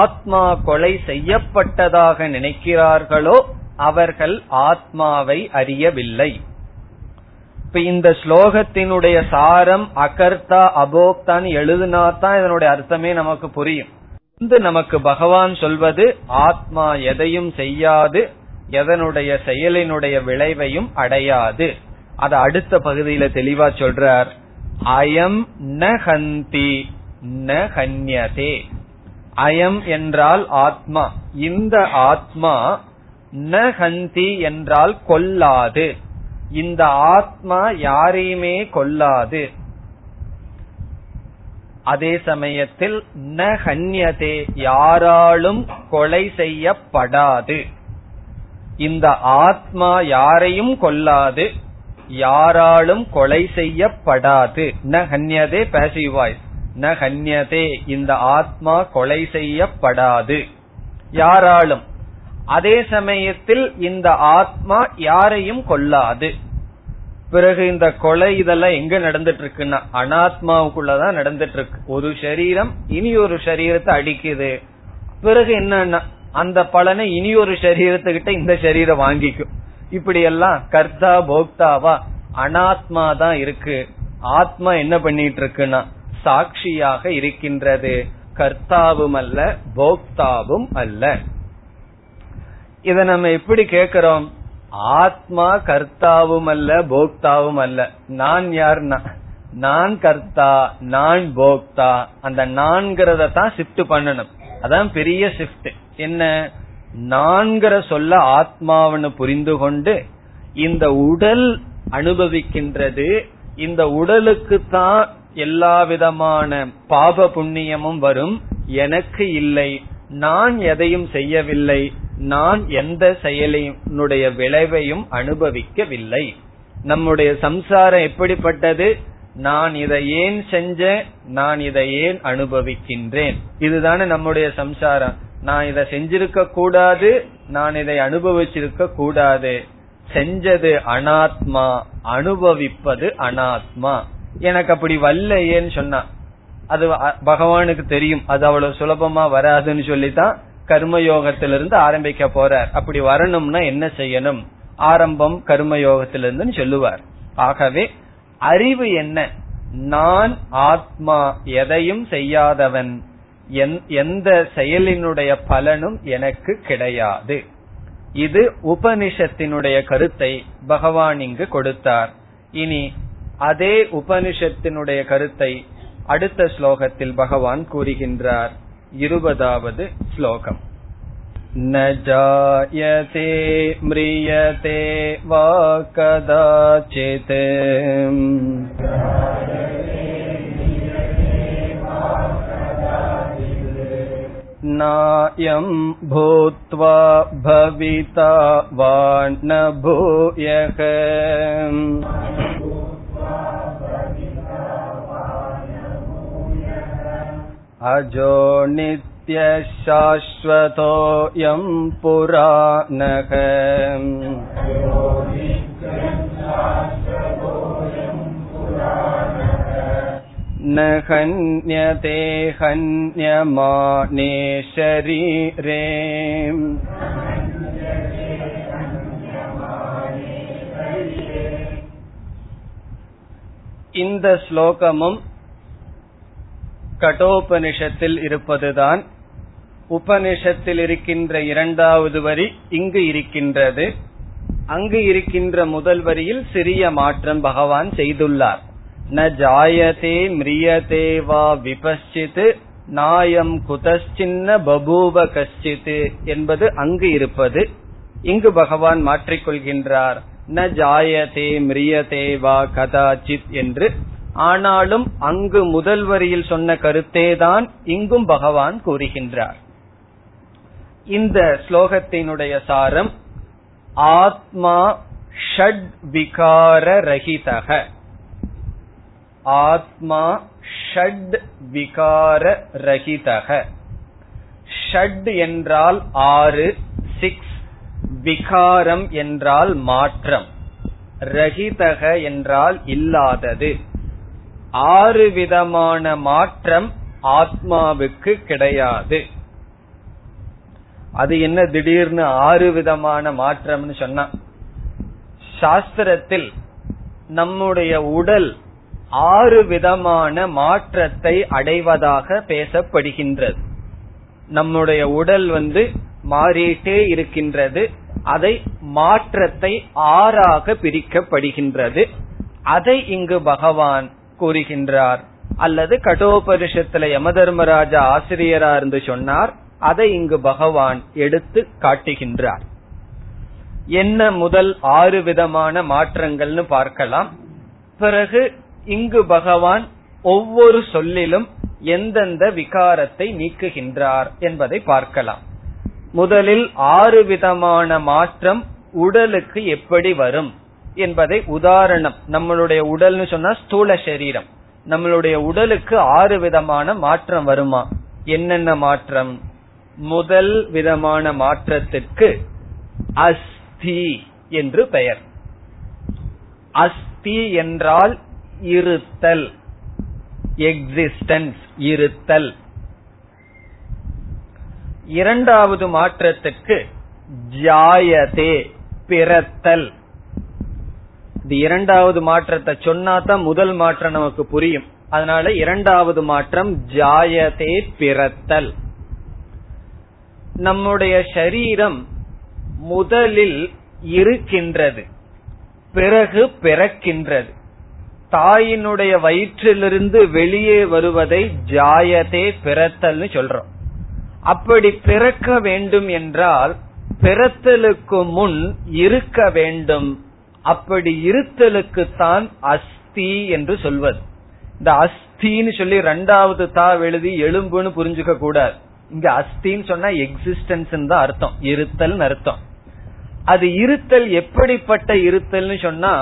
ஆத்மா கொலை செய்யப்பட்டதாக நினைக்கிறார்களோ அவர்கள் ஆத்மாவை அறியவில்லை. இப்ப இந்த ஸ்லோகத்தினுடைய சாரம் அகர்த்தா அபோக்தான் எழுதுனாதான் இதனுடைய அர்த்தமே நமக்கு புரியும். இது நமக்கு பகவான் சொல்வது ஆத்மா எதையும் செய்யாது, எதனுடைய செயலினுடைய விளைவையும் அடையாது. அது அடுத்த பகுதியில தெளிவா சொல்றார். அயம் ந ஹந்தி ந ஹன்யதே. அயம் என்றால் ஆத்மா, இந்த ஆத்மா, ந ஹந்தி என்றால் கொல்லாது, இந்த ஆத்மா யாரையுமே கொல்லாது. அதே சமயத்தில் ந ஹன்யதே யாராலும் கொலை செய்யப்படாது, இந்த ஆத்மா யாரையும் கொல்லாது, யாராலும் கொலை செய்யப்படாது. ந ஹன்யதே பேசிவ் வாய்ஸ், ந ஹன்யதே இந்த ஆத்மா கொலை செய்யப்படாது யாராலும். அதே சமயத்தில் இந்த ஆத்மா யாரையும் கொல்லாது. பிறகு இந்த கொலை இதெல்லாம் எங்க நடந்துட்டு இருக்குன்னா அனாத்மாவுக்குள்ளதான் நடந்துட்டு இருக்கு. ஒரு சரீரம் இனி ஒரு சரீரத்தை அடிக்குது, பிறகு என்னன்னா அந்த பலனை இனி ஒரு சரீரத்துக்கிட்ட இந்த சரீரம் வாங்கிக்கும். இப்படி எல்லாம் கர்த்தா போக்தாவா அனாத்மா தான் இருக்கு. ஆத்மா என்ன பண்ணிட்டு இருக்குன்னா சாட்சியாக இருக்கின்றது, கர்த்தாவும் அல்ல போக்தாவும் அல்ல. இத நம்ம எப்படி கேக்கிறோம், ஆத்மா கர்த்தாவும் அல்ல போக்தாவும் அல்ல, நான் யாருன்னா நான் கர்த்தா நான் போக்தா, அந்த நான்கிறத தான் ஷிப்ட் பண்ணணும். அதான் பெரிய ஷிப்ட். என்ன, நான்கிற சொல்ல ஆத்மாவனு புரிந்து கொண்டு இந்த உடல் அனுபவிக்கின்றது, இந்த உடலுக்கு தான் எல்லா விதமான பாப புண்ணியமும் வரும், எனக்கு இல்லை, நான் எதையும் செய்யவில்லை, நான் எந்த செயலினுடைய விளைவையும் அனுபவிக்கவில்லை. நம்முடைய சம்சாரம் எப்படிப்பட்டது, நான் இதை ஏன் செஞ்சேன், நான் இதை ஏன் அனுபவிக்கின்றேன், இதுதானே நம்முடைய சம்சாரம். நான் இதை செஞ்சிருக்க கூடாது, நான் இதை அனுபவிச்சிருக்க கூடாது, செஞ்சது அனாத்மா, அனுபவிப்பது அனாத்மா, எனக்கு அப்படி வல்லையேன்னு சொன்னா அது பகவானுக்கு தெரியும் அது அவ்வளவு சுலபமா வராதுன்னு சொல்லித்தான் கர்மயோகத்திலிருந்து ஆரம்பிக்க போறார். அப்படி வரணும்னா என்ன செய்யணும், ஆரம்பம் கர்மயோகத்திலிருந்து சொல்லுவார். ஆகவே அறிவு என்ன, நான் ஆத்மா எதையும் செய்யாதவன், எந்த செயலினுடைய பலனும் எனக்கு கிடையாது. இது உபனிஷத்தினுடைய கருத்தை பகவான் இங்கு கொடுத்தார். இனி அதே உபனிஷத்தினுடைய கருத்தை அடுத்த ஸ்லோகத்தில் பகவான் கூறுகின்றார். இருபதாவது ஸ்லோகம். ந ஜாயதே ம்ரியதே வா கதாசித் நாயம் பூத்வா பவிதா வா ந பூயக. அஜோ நித்ய சாஸ்வதோயம் புராணக. ந ஹன்யதே ஹன்யமானே ஷரீரே. இந்த ஸ்லோகமும் கடோபனிஷத்தில் இருப்பதுதான். உபனிஷத்தில் இருக்கின்ற இரண்டாவது வரி இங்கு இருக்கின்றது. அங்கு இருக்கின்ற முதல் வரியில் சிறிய மாற்றம் பகவான் செய்துள்ளார். ந ஜாயதே மிரியதே வா விபஸ்சித் நாயம் குதஸ்சின்ன பபூவ கஷ்சித் என்பது அங்கு இருப்பது. இங்கு பகவான் மாற்றிக்கொள்கின்றார். ந ஜாயதே மிரியதே வா கதாச்சித் என்று. ஆனாலும் அங்கு முதல் வரியில் சொன்ன கருத்தேதான் இங்கும் பகவான் கூறுகின்றார். இந்த ஸ்லோகத்தினுடைய சாரம், ஆத்மா ஷட் விகார ரஹிதஹ. ஆத்மா ஷட் விகார ரஹிதஹ. ஷட் என்றால் ஆறு, சிக்ஸ். விகாரம் என்றால் மாற்றம், ரஹிதஹ என்றால் இல்லாதது. ஆறு விதமான மாற்றம் ஆத்மாவுக்கு கிடையாது. அது என்ன திடீர்னு ஆறு விதமான மாற்றம்னு சொன்னா, சாஸ்திரத்தில் நம்முடைய உடல் ஆறு விதமான மாற்றத்தை அடைவதாக பேசப்படுகின்றது. நம்முடைய உடல் வந்து மாறிட்டே இருக்கின்றது. அதை மாற்றத்தை ஆறாக பிரிக்கப்படுகின்றது. அதை இங்கு பகவான் கூறுகின்றார். அல்லது கடோபரிஷத்துல யமதர்மராஜா ஆசிரியரா இருந்து சொன்னார், அதை இங்கு பகவான் எடுத்து காட்டுகின்றார். என்ன முதல் ஆறு விதமான மாற்றங்கள்னு பார்க்கலாம். பிறகு இங்கு பகவான் ஒவ்வொரு சொல்லிலும் எந்தெந்த விகாரத்தை நீக்குகின்றார் என்பதை பார்க்கலாம். முதலில் ஆறு விதமான மாற்றம் உடலுக்கு எப்படி வரும் என்பதை உதாரணம். நம்மளுடைய உடல்னு சொன்னா ஸ்தூல சரீரம். நம்மளுடைய உடலுக்கு ஆறு விதமான மாற்றம் வருமா? என்னென்ன மாற்றம்? முதல் விதமான மாற்றத்திற்கு அஸ்தி என்று பெயர். அஸ்தி என்றால் இருத்தல், எக்ஸிஸ்டன்ஸ், இருத்தல். இரண்டாவது மாற்றத்திற்கு ஜாயதே, பிறத்தல். இது இரண்டாவது மாற்றத்தை சொன்னாதான் முதல் மாற்றம் நமக்கு புரியும். அதனால இரண்டாவது மாற்றம் ஜாயதே, பிறத்தல். நம்முடைய சரீரம் முதலில் இருக்கின்றது, பிறகு பிறக்கின்றது. தாயினுடைய வயிற்றிலிருந்து வெளியே வருவதை ஜாயதே, பிறத்தல்னு சொல்றோம். அப்படி பிறக்க வேண்டும் என்றால் பிறத்தலுக்கு முன் இருக்க வேண்டும். அப்படி இருத்தலுக்குத்தான் அஸ்தி என்று சொல்வது. இந்த அஸ்தின்னு சொல்லி ரெண்டாவது தா எழுதி எலும்புன்னு புரிஞ்சுக்க கூடாது. இங்க அஸ்தின்னு சொன்னா எக்ஸிஸ்டன்ஸ் தான் அர்த்தம், இருத்தல் அர்த்தம். அது இருத்தல். எப்படிப்பட்ட இருத்தல்னு சொன்னா,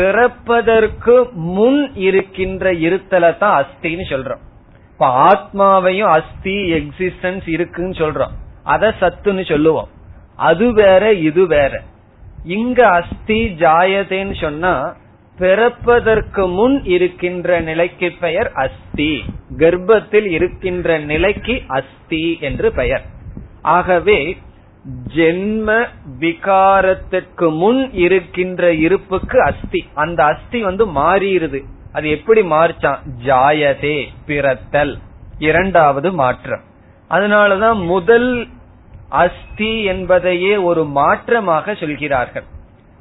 பிறப்பதற்கு முன் இருக்கின்ற இருத்தலை தான் அஸ்தின்னு சொல்றோம். இப்ப ஆத்மாவையும் அஸ்தி, எக்ஸிஸ்டன்ஸ் இருக்குன்னு சொல்றோம். அத சத்துன்னு சொல்லுவோம். அது வேற, இது வேற. இங்க அஸ்தி ஜாயதேன்னு சொன்னா பிறப்பதற்கு முன் இருக்கின்ற நிலைக்கு பெயர் அஸ்தி. கர்ப்பத்தில் இருக்கின்ற நிலைக்கு அஸ்தி என்று பெயர். ஆகவே ஜென்ம விகாரத்துக்கு முன் இருக்கின்ற இருப்புக்கு அஸ்தி. அந்த அஸ்தி வந்து மாறிடுது. அது எப்படி மாறிச்சான்? ஜாயதே, பிறத்தல், இரண்டாவது மாற்றம். அதனாலதான் முதல் அஸ்தி என்பதையே ஒரு மாற்றமாக சொல்கிறார்கள்.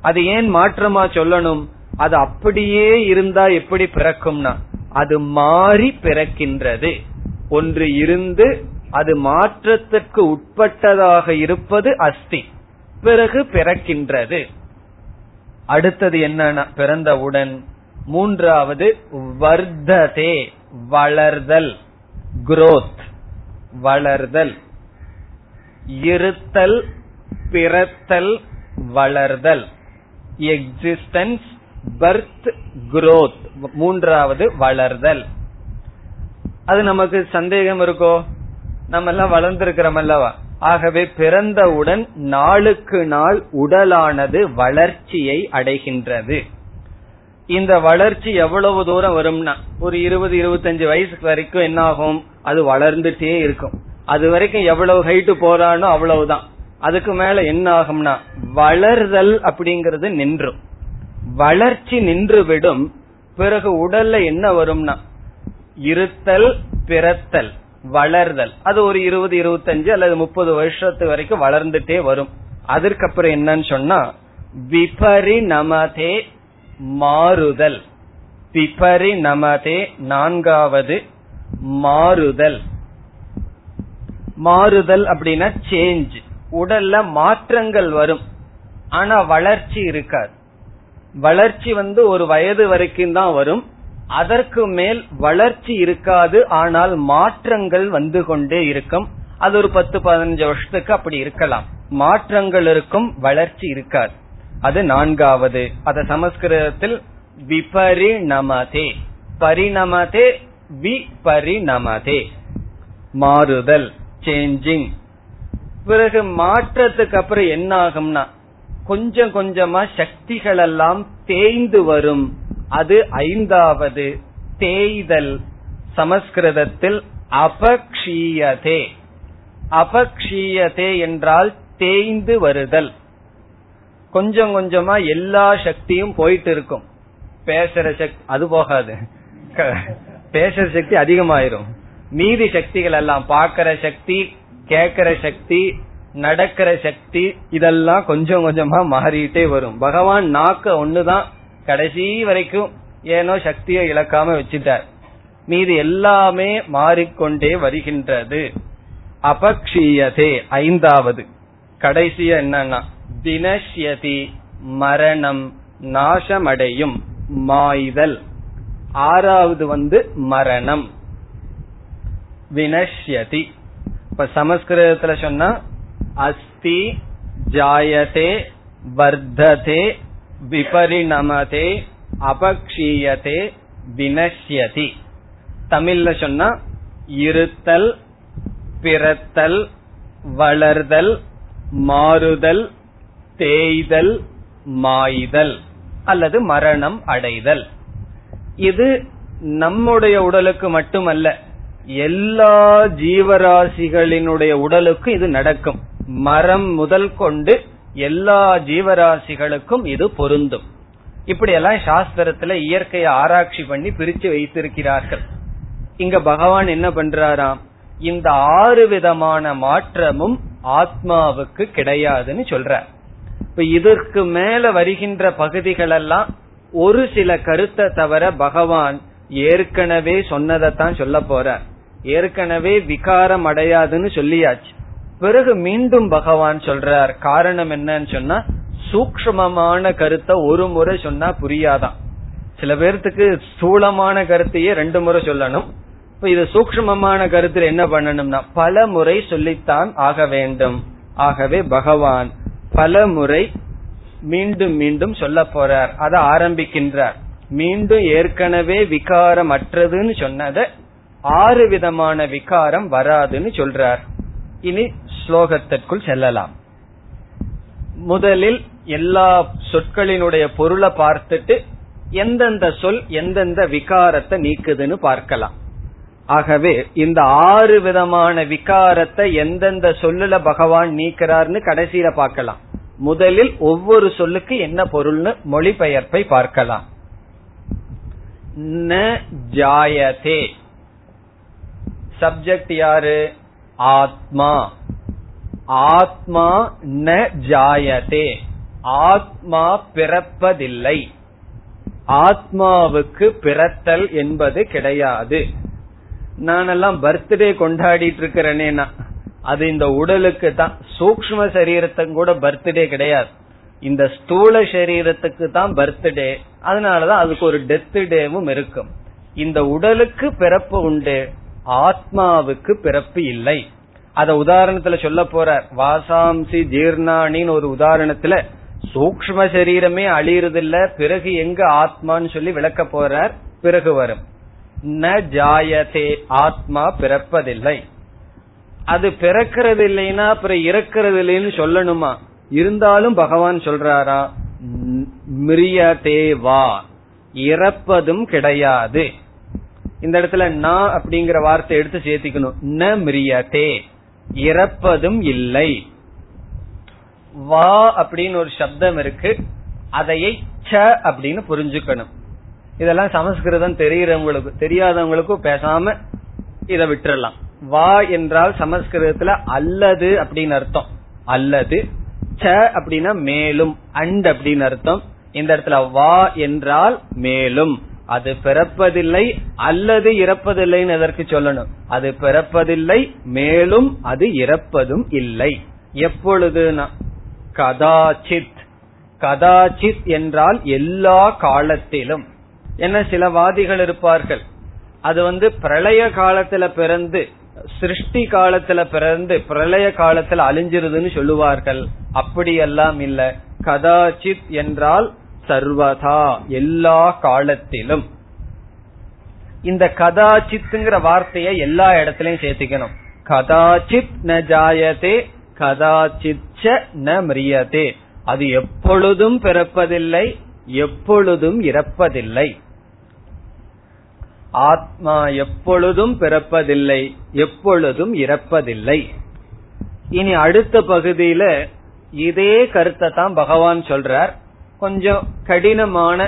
அது ஏன் மாற்றமா சொல்லணும்? அது அப்படியே இருந்தா எப்படி பிறக்கும்னா, அது மாறி பிறக்கின்றது. ஒன்று இருந்து அது மாற்றத்திற்கு உட்பட்டதாக இருப்பது அஸ்தி, பிறகு பிறக்கின்றது. அடுத்தது என்னன்னா, பிறந்தவுடன் மூன்றாவது வர்ததே, வளர்தல், குரோத், வளர்தல். இருத்தல், பிறத்தல், வளர்தல், எக்ஸிஸ்டன்ஸ், பர்த், குரோத், மூன்றாவது வளர்தல். அது நமக்கு சந்தேகம் இருக்கோ? நம்ம எல்லாம் வளர்ந்திருக்கிறோம் அல்லவா? ஆகவே பிறந்தவுடன் நாளுக்கு நாள் உடலானது வளர்ச்சியை அடைகின்றது. இந்த வளர்ச்சி எவ்வளவு தூரம் வரும்னா, ஒரு இருபது இருபத்தஞ்சு வயசுக்கு வரைக்கும் என்ன ஆகும்? அது வளர்ந்துட்டே இருக்கும். அது வரைக்கும் எவ்வளவு ஹைட்டு போறானோ அவ்வளவுதான். அதுக்கு மேல என்ன ஆகும்னா, வளர்தல் அப்படிங்கறது நின்றும், வளர்ச்சி நின்று விடும். பிறகு உடல்ல என்ன வரும்னா, இருத்தல், பிறத்தல், வளர்தல், அது ஒரு இருபது இருபத்தஞ்சு அல்லது முப்பது வருஷத்து வரைக்கும் வளர்ந்துட்டே வரும். அதற்கப்புறம் என்னன்னு சொன்னா விபரிணமதே மாறுதல். விபரிணமதே நான்காவது மாறுதல். மாறுதல் அப்படின்னா சேஞ்ச். உடல்ல மாற்றங்கள் வரும், ஆனா வளர்ச்சி இருக்காது. வளர்ச்சி வந்து ஒரு வயது வரைக்கும் தான் வரும், அதற்கு மேல் வளர்ச்சி இருக்காது. ஆனால் மாற்றங்கள் வந்து கொண்டே இருக்கும். அது ஒரு பத்து பதினஞ்சு வருஷத்துக்கு அப்படி இருக்கலாம். மாற்றங்கள் இருக்கும், வளர்ச்சி இருக்காது. அது நான்காவது. அது சமஸ்கிருதத்தில் விபரிணமதே. பரிணமதே விபரிணமதே மாறுதல், சேஞ்சிங். பிறகு மாற்றத்துக்கு அப்புறம் என்ன ஆகும்னா கொஞ்சம் கொஞ்சமா சக்திகள் எல்லாம் தேய்ந்து வரும். அது ஐந்தாவது தேய்தல். சமஸ்கிருதத்தில் அபக்ஷீயதே. அபக்ஷீயதே என்றால் தேய்ந்து வருதல். கொஞ்சம் கொஞ்சமா எல்லா சக்தியும் போயிட்டு இருக்கும். பேசுற சக்தி அது போகாது, பேசுற சக்தி அதிகமாயிரும். மீதி சக்திகள் எல்லாம் பாக்கிற சக்தி, கேக்கிற சக்தி, நடக்கிற சக்தி, இதெல்லாம் கொஞ்சம் கொஞ்சமா மாறிட்டே வரும். பகவான் நாக்க ஒண்ணுதான் கடைசி வரைக்கும் ஏனோ சக்தியை இழக்காம வச்சுட்டார். மீது எல்லாமே மாறிக்கொண்டே வருகின்றது. அபக்ஷீயதே ஐந்தாவது. கடைசியா என்னன்னா தினஷ்யதி மரணம், நாசமடையும், மாய்தல். ஆறாவது வந்து மரணம், வினஷ்யதி. இப்ப சமஸ்கிருதத்துல சொன்னா அஸ்தி, ஜாயதே, வர்ததே, விபரிணமதே, அபக்ஷீயதே, வினஷ்யதி. தமிழ்ல சொன்னா இருத்தல், பிறத்தல், வளர்தல், மாறுதல், தேய்தல், மாய்தல் அல்லது மரணம் அடைதல். இது நம்முடைய உடலுக்கு மட்டுமல்ல, எல்லா ஜீவராசிகளினுடைய உடலுக்கு இது நடக்கும். மரம் முதல் கொண்டு எல்லா ஜீவராசிகளுக்கும் இது பொருந்தும். இப்படியெல்லாம் சாஸ்திரத்துல இயற்கையை ஆராய்ச்சி பண்ணி பிரிச்சு வைத்திருக்கிறார்கள். இங்க பகவான் என்ன பண்றாராம், இந்த ஆறு விதமான மாற்றமும் ஆத்மாவுக்கு கிடையாதுன்னு சொல்றார். இப்ப இதற்கு மேல வருகின்ற பகுதிகளெல்லாம் ஒரு சில கருத்தை தவிர பகவான் ஏற்கனவே சொன்னதைத்தான் சொல்ல போறார். ஏற்கனவே விகாரம் அடையாதுன்னு சொல்லியாச்சு. பிறகு மீண்டும் பகவான் சொல்றார். காரணம் என்னன்னு சொன்னா சூக்ஷ்மமான கருத்தை ஒரு முறை சொன்னா புரியாதான். சில பேர்த்துக்கு ஸ்தூலமான கருத்தையே ரெண்டு முறை சொல்லணும். இப்ப இது சூக்ஷ்மமான கருத்துல என்ன பண்ணணும்னா பல முறை சொல்லித்தான் ஆக வேண்டும். ஆகவே பகவான் பல முறை மீண்டும் மீண்டும் சொல்ல போறார். அதை ஆரம்பிக்கின்றார். மீண்டும் ஏற்கனவே விகாரம் அற்றதுன்னு சொன்னத ஆறு விதமான விகாரம் வராதுன்னு சொல்றார். இனி ஸ்லோகத்திற்குள் செல்லலாம். முதலில் எல்லா சொற்களினுடைய பொருளை பார்த்துட்டு எந்தெந்த சொல் எந்தெந்த விகாரத்தை நீக்குதுன்னு பார்க்கலாம். ஆகவே இந்த ஆறு விதமான விகாரத்தை எந்தெந்த சொல்லுல பகவான் நீக்கிறார்னு கடைசியில பார்க்கலாம். முதலில் ஒவ்வொரு சொல்லுக்கு என்ன பொருள்னு மொழிபெயர்ப்பை பார்க்கலாம். ந ஜாயதே, சப்ஜெக்ட் யாரு? ஆத்மா. ஆத்மா ந ஜாயதே, ஆத்மா பிறப்பதில்லை. ஆத்மாவுக்கு பிறத்தல் என்பது கிடையாது. நானெல்லாம் பர்த்டே கொண்டாடிட்டு இருக்கிறேன்னா அது இந்த உடலுக்கு தான். சூக்ஷ்ம சரீரத்துக்கு கூட பர்த்டே கிடையாது. இந்த ஸ்தூல சரீரத்துக்கு தான் பர்த்டே. அதனாலதான் அதுக்கு ஒரு டெத் டேவும் இருக்கும். இந்த உடலுக்கு பிறப்பு உண்டு, ஆத்மாவுக்கு பிறப்பு இல்லை. அத உதாரணத்துல சொல்ல போறார். வாசாம்சி ஜீர்ணானின்னு ஒரு உதாரணத்துல சூக்ஷ்ம சரீரமே அழியறதில்ல, பிறகு எங்க ஆத்மான்னு சொல்லி விளக்க போறார். பிறகு வரும் ந ஜாயதே, ஆத்மா பிறப்பதில்லை. அது பிறக்கிறது இல்லைன்னா அப்புறம் இறக்கிறது இல்லைன்னு சொல்லணுமா? இருந்தாலும் பகவான் சொல்றாரா மிரியதே வா, இறப்பதும் கிடையாது. இந்த இடத்துல நான் அப்படிங்கிற வார்த்தை எடுத்து சேர்த்திக்கணும். ந மிரியதே, இறப்பதும் இல்லை. வா அப்படின்னு ஒரு சப்தம் இருக்கு, அதையை ச அப்படின்னு புரிஞ்சுக்கணும். இதெல்லாம் சமஸ்கிருதம் தெரிகிறவங்களுக்கு, தெரியாதவங்களுக்கும் பேசாம இத விட்டுறலாம். வா என்றால் சமஸ்கிருதத்துல அல்லது அப்படின்னு அர்த்தம், அல்லது ச அப்படின்னா மேலும், அண்ட் அப்படின்னு அர்த்தம். இந்த இடத்துல வா என்றால் மேலும், அது பிறப்பதில்லை அல்லது இறப்பதில்லைன்னு எதற்கு சொல்லணும், அது பிறப்பதில்லை மேலும் அது இறப்பதும் இல்லை. எப்பொழுதுனா கதாசித், கதாசித் என்றால் எல்லா காலத்திலும். என்ன சில வாதிகள் இருப்பார்கள், அது வந்து பிரளய காலத்துல பிறந்து சிருஷ்டி காலத்துல பிறந்து பிரளய காலத்துல அழிஞ்சிருதுன்னு சொல்லுவார்கள். அப்படியெல்லாம் இல்ல, கதாசித் என்றால் சர்வதா, எல்லா காலத்திலும். இந்த கதாசித்ங்கிற வார்த்தையை எல்லா இடத்திலயும் சேர்த்துக்கணும். கதாசித் ந ஜாயதே கதாசித் ந மிரியதே, அது எப்பொழுதும் பிறப்பதில்லை எப்பொழுதும் இறப்பதில்லை. ஆத்மா எப்பொழுதும் பிறப்பதில்லை எப்பொழுதும் இறப்பதில்லை. இனி அடுத்த பகுதியில இதே கருத்தை தான் பகவான் சொல்றார், கொஞ்சம் கடினமான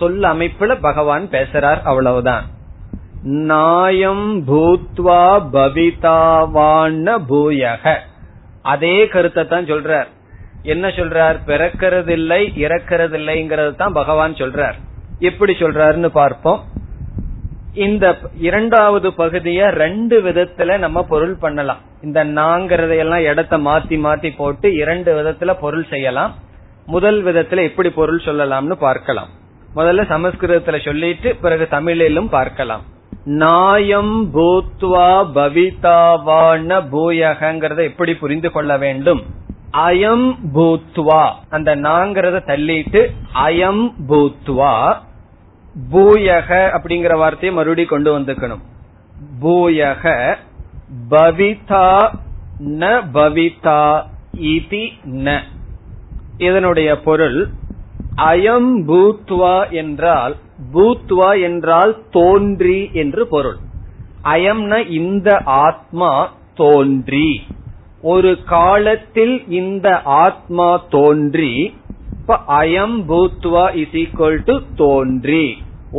சொல் அமைப்புல பகவான் பேசுறார், அவ்வளவுதான். நாயம் பூத்வா பவிதாவான பூயக, அதே கருத்தை தான் சொல்றார். என்ன சொல்றார், பிறக்கிறதில்லை இறக்கிறதில்லைங்கிறது தான் பகவான் சொல்றார். எப்படி சொல்றாருன்னு பார்ப்போம். இந்த இரண்டாவது பகுதிய ரெண்டு விதத்துல நம்ம பொருள் பண்ணலாம். இந்த நாங்கிறதையெல்லாம் இடத்த மாத்தி மாத்தி போட்டு இரண்டு விதத்துல பொருள் செய்யலாம். முதல் விதத்துல எப்படி பொருள் சொல்லலாம்னு பார்க்கலாம். முதல்ல சமஸ்கிருதத்துல சொல்லிட்டு பிறகு தமிழிலும் பார்க்கலாம். நாயம் பூத்வா பவிதாவான பூயகங்கிறத எப்படி புரிந்து கொள்ள வேண்டும், அயம் பூத்வா, அந்த நாங்கிறத தள்ளிட்டு அயம் பூத்வா, பூயக அப்படிங்கிற வார்த்தையை மறுபடி கொண்டு வந்துக்கணும். பூயக பவிதா ந பவிதா இதி ந, இதனுடைய பொருள். அயம் பூத்வா என்றால், பூத்வா என்றால் தோன்றி என்று பொருள். அயம்னா இந்த ஆத்மா தோன்றி, ஒரு காலத்தில் இந்த ஆத்மா தோன்றி. இப்ப அயம் பூத்வா இஸ் ஈக்வல் டு தோன்றி,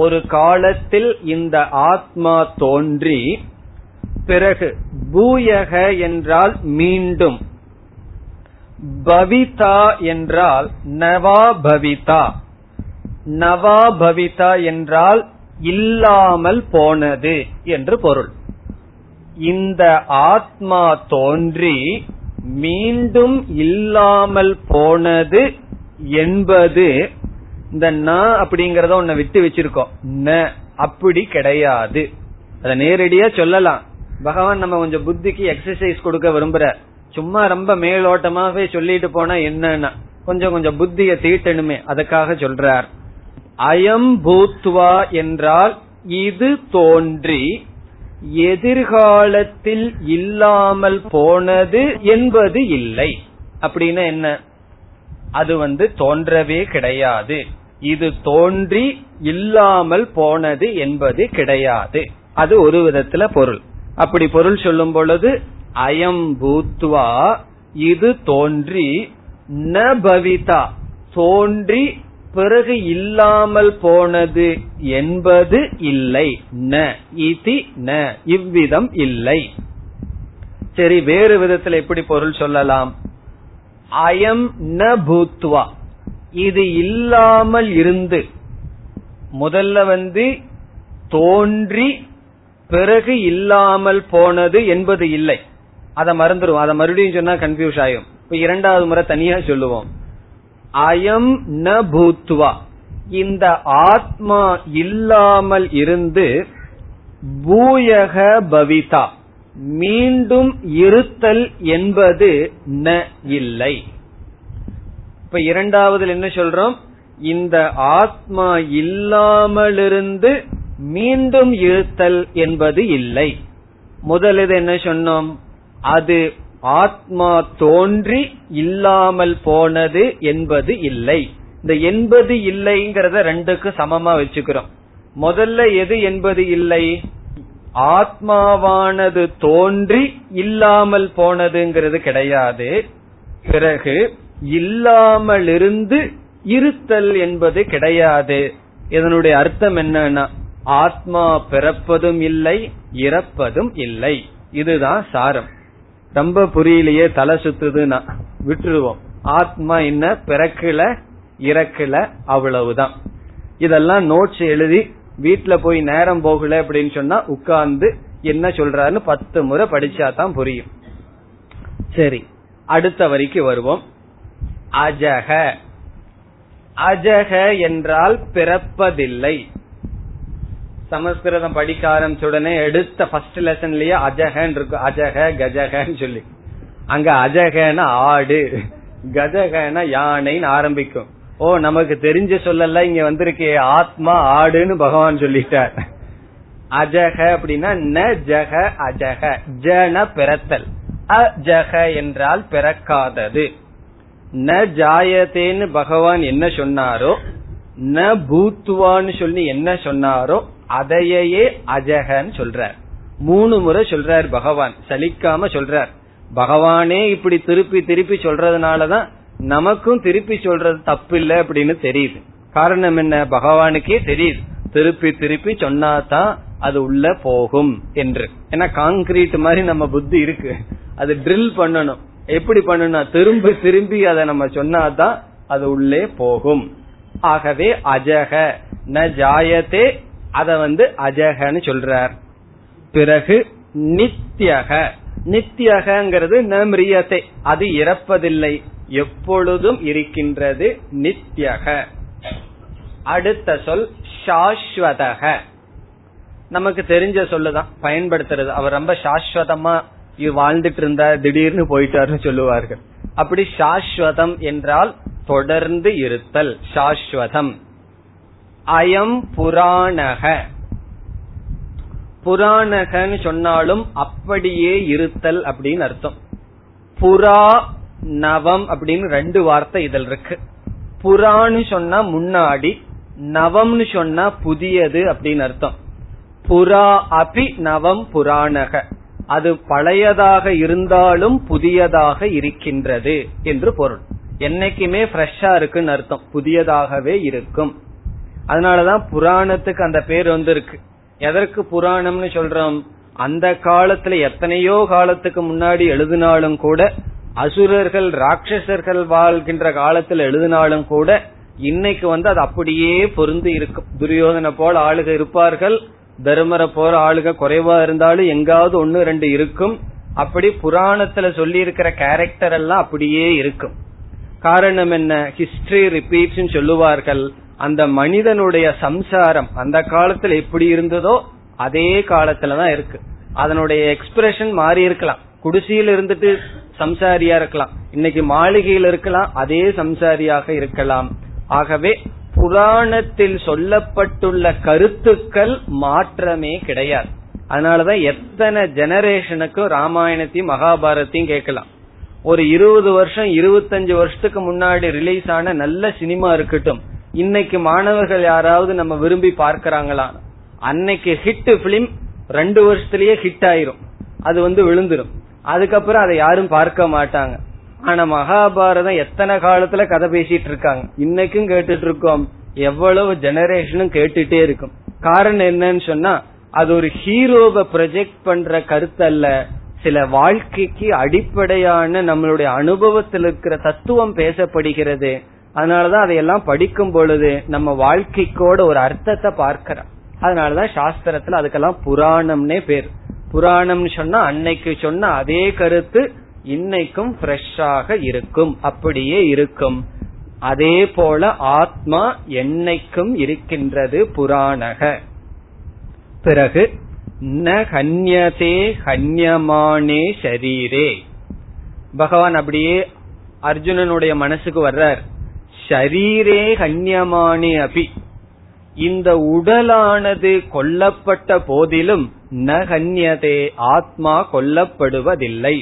ஒரு காலத்தில் இந்த ஆத்மா தோன்றி. பிறகு பூயக என்றால் மீண்டும், பவிதா என்றால் நவா பவிதா, நவா பவிதா என்றால் இல்லாமல் போனது என்று பொருள். இந்த ஆத்மா தோன்றி மீண்டும் இல்லாமல் போனது என்பது. இந்த ந அப்படிங்கறத ஒன்ன விட்டு வச்சிருக்கோம், ந அப்படி கிடையாது, அத நேரடியா சொல்லலாம். பகவான் நம்ம கொஞ்சம் புத்திக்கு எக்ஸசைஸ் கொடுக்க விரும்புற, சும்மா ரொம்ப மேலோட்டமாவே சொல்லிட்டு போனா என்னன்னா கொஞ்சம் கொஞ்சம் புத்திய தீட்டணுமே, அதுக்காக சொல்றார். அயம் பூத்வா என்றால் இது தோன்றி எதிர்காலத்தில் இல்லாமல் போனது என்பது இல்லை. அப்படின்னா என்ன, அது வந்து தோன்றவே கிடையாது, இது தோன்றி இல்லாமல் போனது என்பது கிடையாது. அது ஒரு விதத்துல பொருள். அப்படி பொருள் சொல்லும் பொழுது அயம் பூத்வா இது தோன்றி, ந பவிதா தோன்றி பிறகு இல்லாமல் போனது என்பது இல்லை, ந இதி ந இவ்விதம் இல்லை. சரி, வேறு விதத்துல எப்படி பொருள் சொல்லலாம், அயம் ந பூத்வா இது இல்லாமல் இருந்து. முதல்ல வந்து தோன்றி பிறகு இல்லாமல் போனது என்பது இல்லை, அதை மறந்துடும், அதை மறுபடியும் சொன்னா கன்ஃபியூஸ் ஆகும். இப்ப இரண்டாவது முறை தனியா சொல்லுவோம். அயம் ந பூத்வா இந்த ஆத்மா இல்லாமல் இருந்து, பூயக பவிதா மீண்டும் இருத்தல் என்பது ந இல்லை. இப்ப இரண்டாவதுல என்ன சொல்றோம், இந்த ஆத்மா இல்லாமலிருந்து மீண்டும் இருத்தல் என்பது இல்லை. முதலில் என்ன சொன்னோம், அது ஆத்மா தோன்றி இல்லாமல் போனது என்பது இல்லை. இந்த என்பது இல்லைங்கிறத ரெண்டுக்கு சமமா வச்சுக்கிறோம். முதல்ல எது என்பது இல்லை, ஆத்மாவானது தோன்றி இல்லாமல் போனதுங்கிறது கிடையாது, பிறகு இல்லாமலிருந்து இருத்தல் என்பது கிடையாது. இதனுடைய அர்த்தம் என்னன்னா, ஆத்மா பிறப்பதும் இல்லை இறப்பதும் இல்லை, இதுதான் சாரம். ரொம்ப புரியலையே, தலை சுத்துதுன்னா விட்டுருவோம். ஆத்மா என்ன, பிறக்கல இறக்கல, அவ்வளவுதான். இதெல்லாம் நோட்ஸ் எழுதி வீட்டுல போய் நேரம் போகல அப்படின்னு சொன்னா உட்கார்ந்து என்ன சொல்றாருன்னு பத்து முறை படிச்சாதான் புரியும். சரி, அடுத்த வரைக்கும் வருவோம். அஜக, அஜக என்றால் பிறப்பதில்லை. சமஸ்கிருதம் படிக்க ஆரம்பிச்சுடனே எடுத்த ஃபர்ஸ்ட் லெசன்லயே அஜகன்னு இருக்கும். அஜக கஜகன்னு சொல்லி அங்க அஜகன ஆடு, கஜகன யானைன்னு ஆரம்பிக்கும். ஓ, நமக்கு தெரிஞ்ச சொல்லல, இங்க வந்திருக்கே ஆத்மா ஆடுன்னு பகவான் சொல்லிட்டார். அஜக அப்படின்னா ந ஜக அஜக, ஜன பிறத்தல், அஜக என்றால் பிறக்காதது. ந ஜாயதேன்னு பகவான் என்ன சொன்னாரோ, ந பூத்வான்னு சொல்லி என்ன சொன்னாரோ அதையே அஜகன்னு சொல்றார். மூணு முறை சொல்றார் பகவான், சலிக்காம சொல்றார். பகவானே இப்படி திருப்பி திருப்பி சொல்றதுனாலதான் நமக்கும் திருப்பி சொல்றது தப்பு இல்லை அப்படின்னு தெரியுது. காரணம் என்ன, பகவானுக்கே தெரியுது திருப்பி திருப்பி சொன்னாதான் அது உள்ள போகும் என்று. ஏன்னா காங்கிரீட் மாதிரி நம்ம புத்தி இருக்கு, அது ட்ரில் பண்ணணும். எப்படி பண்ணணும், திரும்பி திரும்பி அதை நம்ம சொன்னாதான் அது உள்ளே போகும். ஆகவே அஜக ந ஜாயதே, அத வந்து அஜகன்னு சொல்றார். பிறகு நித்யக, நித்யகங்கிறது ந மிரியதே, அது இறப்பதில்லை, எப்பொழுதும் இருக்கின்றது நித்யக. அடுத்த சொல் சாஸ்வதக, நமக்கு தெரிஞ்ச சொல்லுதான் பயன்படுத்துறது. அவர் ரொம்ப சாஸ்வதமா வாழ்ந்துட்டு இருந்தா திடீர்னு போயிட்டாரு சொல்லுவார்கள். அப்படி சாஸ்வதம் என்றால் தொடர்ந்து இருத்தல், சாஸ்வதம். அயம் புராணக, புராணகன்னு சொன்னாலும் அப்படியே இருத்தல் அப்படின்னு அர்த்தம். புரா நவம் அப்படின்னு ரெண்டு வார்த்தை இதில் இருக்கு. புரான்னு சொன்னா முன்னாடி, நவம்னு சொன்னா புதியது அப்படின்னு அர்த்தம். புரா அபி நவம் புராணக, அது பழையதாக இருந்தாலும் புதியதாக இருக்கின்றது என்று பொருள். என்னைக்குமே ஃப்ரெஷ்ஷா இருக்குன்னு அர்த்தம், புதியதாகவே இருக்கும். அதனாலதான் புராணத்துக்கு அந்த பேர் வந்திருக்கு. எதற்கு புராணம்னு சொல்றோம், அந்த காலத்துல எத்தனையோ காலத்துக்கு முன்னாடி எழுதினாலும் கூட, அசுரர்கள் ராட்சசர்கள் வாழ்கின்ற காலத்துல எழுதினாலும் கூட, இன்னைக்கு வந்து அது அப்படியே பொருந்தி இருக்கும். துரியோதனை போல ஆளுக இருப்பார்கள், தர்மரை போற ஆளுக குறைவா இருந்தாலும் எங்காவது ஒன்னு ரெண்டு இருக்கும். அப்படி புராணத்துல சொல்லி இருக்கிற கேரக்டர் எல்லாம் அப்படியே இருக்கும். காரணம் என்ன, ஹிஸ்டரி ரிப்பீட்ஸ் சொல்லுவார்கள். அந்த மனிதனுடைய சம்சாரம் அந்த காலத்துல எப்படி இருந்ததோ அதே காலத்துலதான் இருக்கு. அதனுடைய எக்ஸ்பிரஷன் மாறி இருக்கலாம். குடிசையில இருந்துட்டு சம்சாரியா இருக்கலாம், இன்னைக்கு மாளிகையில் இருக்கலாம், அதே சம்சாரியாக இருக்கலாம். ஆகவே புராணத்தில் சொல்லப்பட்டுள்ள கருத்துக்கள் மாற்றமே கிடையாது. அதனாலதான் எத்தனை ஜெனரேஷனுக்கும் ராமாயணத்தையும் மகாபாரத்தையும் கேட்கலாம். ஒரு இருபது வருஷம் இருபத்தஞ்சு வருஷத்துக்கு முன்னாடி ரிலீஸ் ஆன நல்ல சினிமா இருக்கட்டும், இன்னைக்கு மாணவர்கள் யாராவது நம்ம விரும்பி பார்க்கிறாங்களா? அன்னைக்கு ஹிட் பிலிம் ரெண்டு வருஷத்திலேயே ஹிட் ஆயிரும், அது வந்து விழுந்துரும். அதுக்கப்புறம் அதை யாரும் பார்க்க மாட்டாங்க. ஆனா மகாபாரதம் எத்தனை காலத்துல கதை பேசிட்டு இருக்காங்க, இன்னைக்கும் கேட்டுட்டு இருக்கோம், எவ்வளவு ஜெனரேஷனும் கேட்டுட்டே இருக்கும். காரணம் என்னன்னு சொன்னா, அது ஒரு ஹீரோவை ப்ரொஜெக்ட் பண்ற கருத்து அல்ல, சில வாழ்க்கைக்கு அடிப்படையான நம்மளுடைய அனுபவத்தில் இருக்கிற தத்துவம் பேசப்படுகிறது. அதனாலதான் அதையெல்லாம் படிக்கும் பொழுது நம்ம வாழ்க்கைக்கோட ஒரு அர்த்தத்தை பார்க்கிறோம். அதனாலதான் சாஸ்திரத்துல அதுக்கெல்லாம் புராணம்னே பேர். புராணம் சொன்னா அன்னைக்கு சொன்ன அதே கருத்து இன்னைக்கும் ஃப்ரெஷ்ஷாக இருக்கும், அப்படியே இருக்கும். அதே போல ஆத்மா என்னைக்கும் இருக்கின்றது, புராணக. பிறகு ந ஹன்யதே ஹன்யமானே ஷரீரே, பகவான் அப்படியே அர்ஜுனனுடைய மனசுக்கு வர்றார். ஷரீரே ஹன்யமானே அபி, இந்த உடலானது கொல்லப்பட்ட போதிலும் ந ஹன்யதே, ஆத்மா கொல்லப்படுவதில்லை.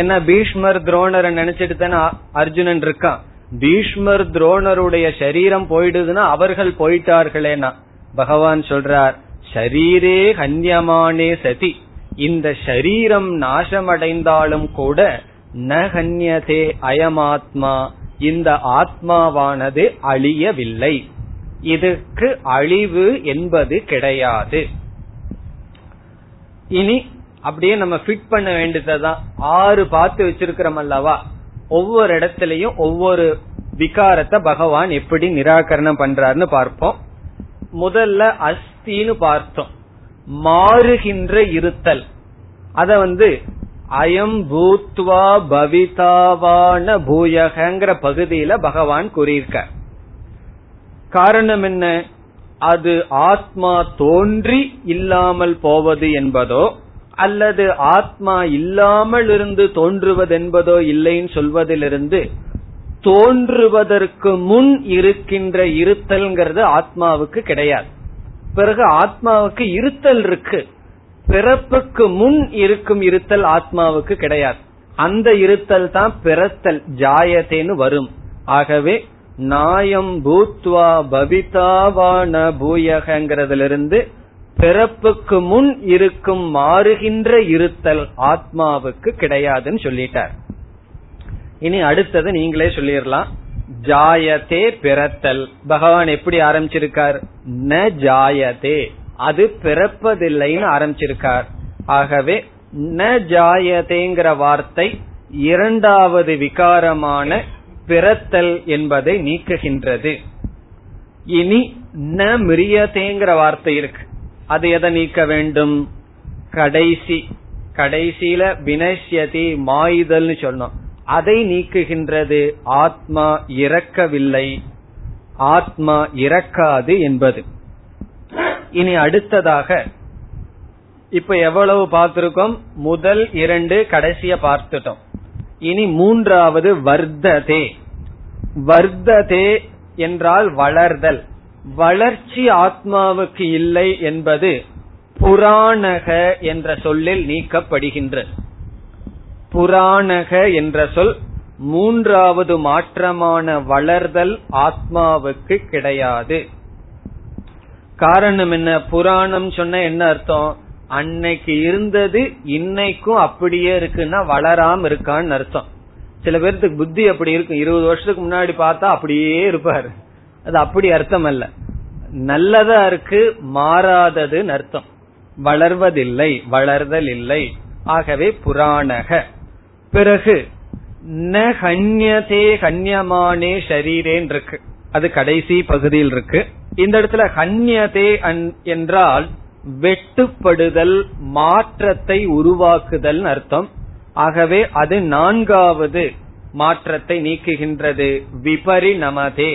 என்ன, பீஷ்மர் துரோணரை நினைச்சிட்டு தானே அர்ஜுனன் இருக்கான். பீஷ்மர் துரோணருடைய சரீரம் போயிடுதுன்னா அவர்கள் போயிட்டார்களேனா, பகவான் சொல்றார் ஷரீரே ஹன்யமானே சதி, இந்த ஷரீரம் நாசமடைந்தாலும் கூட ந ஹன்யதே அயமாத்மா, இந்த ஆத்மாவானது அழியவில்லை, இதற்கு அழிவு என்பது கிடையாது. இனி அப்படியே நம்ம ஃபிட் பண்ண வேண்டியதுதான். ஆறு பார்த்து வச்சிருக்கிறோம் அல்லவா, ஒவ்வொரு இடத்திலையும் ஒவ்வொரு விகாரத்தை பகவான் எப்படி நிராகரணம் பண்றாருன்னு பார்ப்போம். முதல்ல அஸ்தின்னு பார்த்தோம், மாறுகின்ற இருத்தல். அத வந்து அயம் பூத்வா பவிதாவான பூயகங்கிற பகுதியில பகவான் கூறியிருக்க. காரணம் என்ன? அது ஆத்மா தோன்றி இல்லாமல் போவது என்பதோ அல்லது ஆத்மா இல்லாமல் இருந்து தோன்றுவதென்பதோ இல்லைன்னு சொல்வதிலிருந்து தோன்றுவதற்கு முன் இருக்கின்ற இருத்தல்ங்கிறது ஆத்மாவுக்கு கிடையாது. பிறகு ஆத்மாவுக்கு இருத்தல் இருக்கு, பிறப்புக்கு முன் இருக்கும் இருத்தல் ஆத்மாவுக்கு கிடையாது. அந்த இருத்தல் தான் பிறத்தல், ஜாயத்தேன்னு வரும். ஆகவே நாயம் பூத்வா பவிதாவான பூயகங்கிறதிலிருந்து பிறப்புக்கு முன் இருக்கும் மாறுகின்ற இருத்தல் ஆத்மாவுக்கு கிடையாதுன்னு சொல்லிட்டார். இனி அடுத்தது நீங்களே சொல்லிடலாம், ஜாயத்தே பிறத்தல். பகவான் எப்படி ஆரம்பிச்சிருக்கார்? ந ஜாயத்தே, அது பிறப்பதில்லைன்னு ஆரம்பிச்சிருக்கார். ஆகவே ந ஜாயதேங்கிற வார்த்தை இரண்டாவது விகாரமான பிறத்தல் என்பதை நீக்குகின்றது. இனி ந மிரியதேங்கிற வார்த்தை இருக்கு, அது எதை நீக்க வேண்டும்? கடைசி கடைசியில வினஷ்யதி மாயுதல்னு சொன்னோம், அதை நீக்குகின்றது. ஆத்மா இறக்கவில்லை, ஆத்மா இறக்காது என்பது. இனி அடுத்ததாக இப்ப எவ்வளவு பார்த்திருக்கோம்? முதல் இரண்டு, கடைசிய பார்த்துட்டோம். இனி மூன்றாவது வர்த்ததே. வர்த்ததே என்றால் வளர்தல், வளர்ச்சி ஆத்மாவுக்கு இல்லை என்பது புராணக என்ற சொல்லில் நீக்கப்படுகின்றது. புராணக என்ற சொல் மூன்றாவது மாற்றமான வளர்தல் ஆத்மாவுக்கு கிடையாது. காரணம் என்ன? புராணம் சொன்ன என்ன அர்த்தம்? அன்னைக்கு இருந்தது இன்னைக்கும் அப்படியே இருக்குன்னா வளராம இருக்கான்னு அர்த்தம். சில பேருக்கு புத்தி அப்படி இருக்கும், இருபது வருஷத்துக்கு முன்னாடி பார்த்தா அப்படியே இருப்பாரு. அது அப்படி அர்த்தம் அல்ல, நல்லதா இருக்கு, மாறாததுன்னு அர்த்தம். வளர்வதில்லை, வளர்தல் இல்லை. ஆகவே புராணக. பிறகு ந ஹன்யதே ஹன்யமானே ஷரீரேன் இருக்கு, அது கடைசி பகுதியில் இருக்கு. இந்த இடத்துல ஹன்யதே என்றால் வெட்டுப்படுதல், மாற்றத்தை உருவாக்குதல் அர்த்தம். ஆகவே அது நான்காவது மாற்றத்தை நீக்குகின்றது. விபரிணமதே,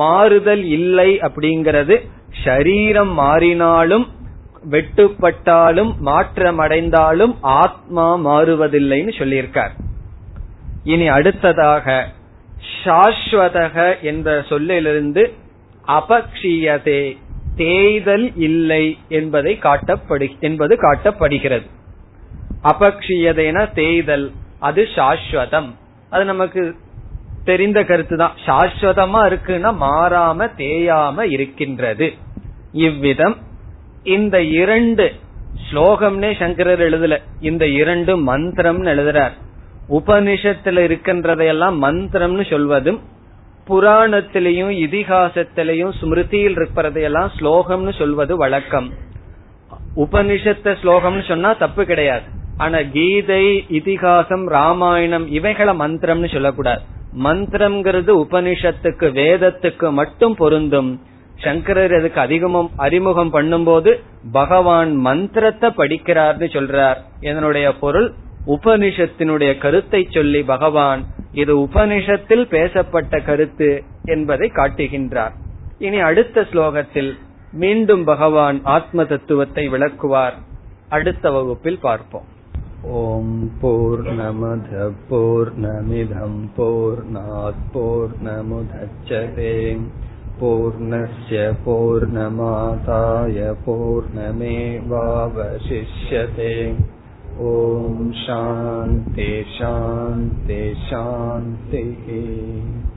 மாறுதல் இல்லை அப்படிங்கிறது. ஷரீரம் மாறினாலும் வெட்டுப்பட்டாலும் மாற்றமடைந்தாலும் ஆத்மா மாறுவதில்லைன்னு சொல்லியிருக்கார். இனி அடுத்ததாக சாஸ்வதக என்ற சொல்லிலிருந்து அபக்ஷியதே, தேய்தல் இல்லை என்பதை காட்டப்படு என்பது காட்டப்படுகிறது. அபக்ஷியதேனா தேய்தல், அது சாஸ்வதம். அது நமக்கு தெரிந்த கருத்துதான். சாஸ்வதமா இருக்குன்னா மாறாம தேயாம இருக்கின்றது. இவ்விதம் இந்த இரண்டு ஸ்லோகம்னே சங்கரர் எழுதல, இந்த இரண்டு மந்திரம்னு எழுதுறார். உபனிஷத்துல இருக்கின்றதையெல்லாம் மந்திரம்னு சொல்வதும், புராணத்திலையும் இதிகாசத்திலையும் ஸ்மிருதியில் இருக்கிறதையெல்லாம் ஸ்லோகம்னு சொல்வது வழக்கம். உபனிஷத்த ஸ்லோகம்னு சொன்னா தப்பு கிடையாது, ஆனா கீதை, இதிகாசம், ராமாயணம் இவைகளை மந்திரம்னு சொல்லக்கூடாது. மந்திரம்ங்கிறது உபனிஷத்துக்கு வேதத்துக்கு மட்டும் பொருந்தும். சங்கரர் அதுக்கு அதிகமும் அறிமுகம் பண்ணும் போது பகவான் மந்திரத்தை படிக்கிறார்னு சொல்றார். இதனுடைய பொருள் உபனிஷத்தினுடைய கருத்தை சொல்லி பகவான் இது உபனிஷத்தில் பேசப்பட்ட கருத்து என்பதை காட்டுகின்றார். இனி அடுத்த ஸ்லோகத்தில் மீண்டும் பகவான் ஆத்ம தத்துவத்தை விளக்குவார். அடுத்த வகுப்பில் பார்ப்போம். ஓம் பூர்ணமத பூர்ணமிதம் பூர்ணாத் பூர்ணமுதச்யதே பூர்ணஸ்ய பூர்ணமாதாய பூர்ணமேவாவசிஷ்யதே. ஓம் சாந்தி சாந்தி சாந்தி.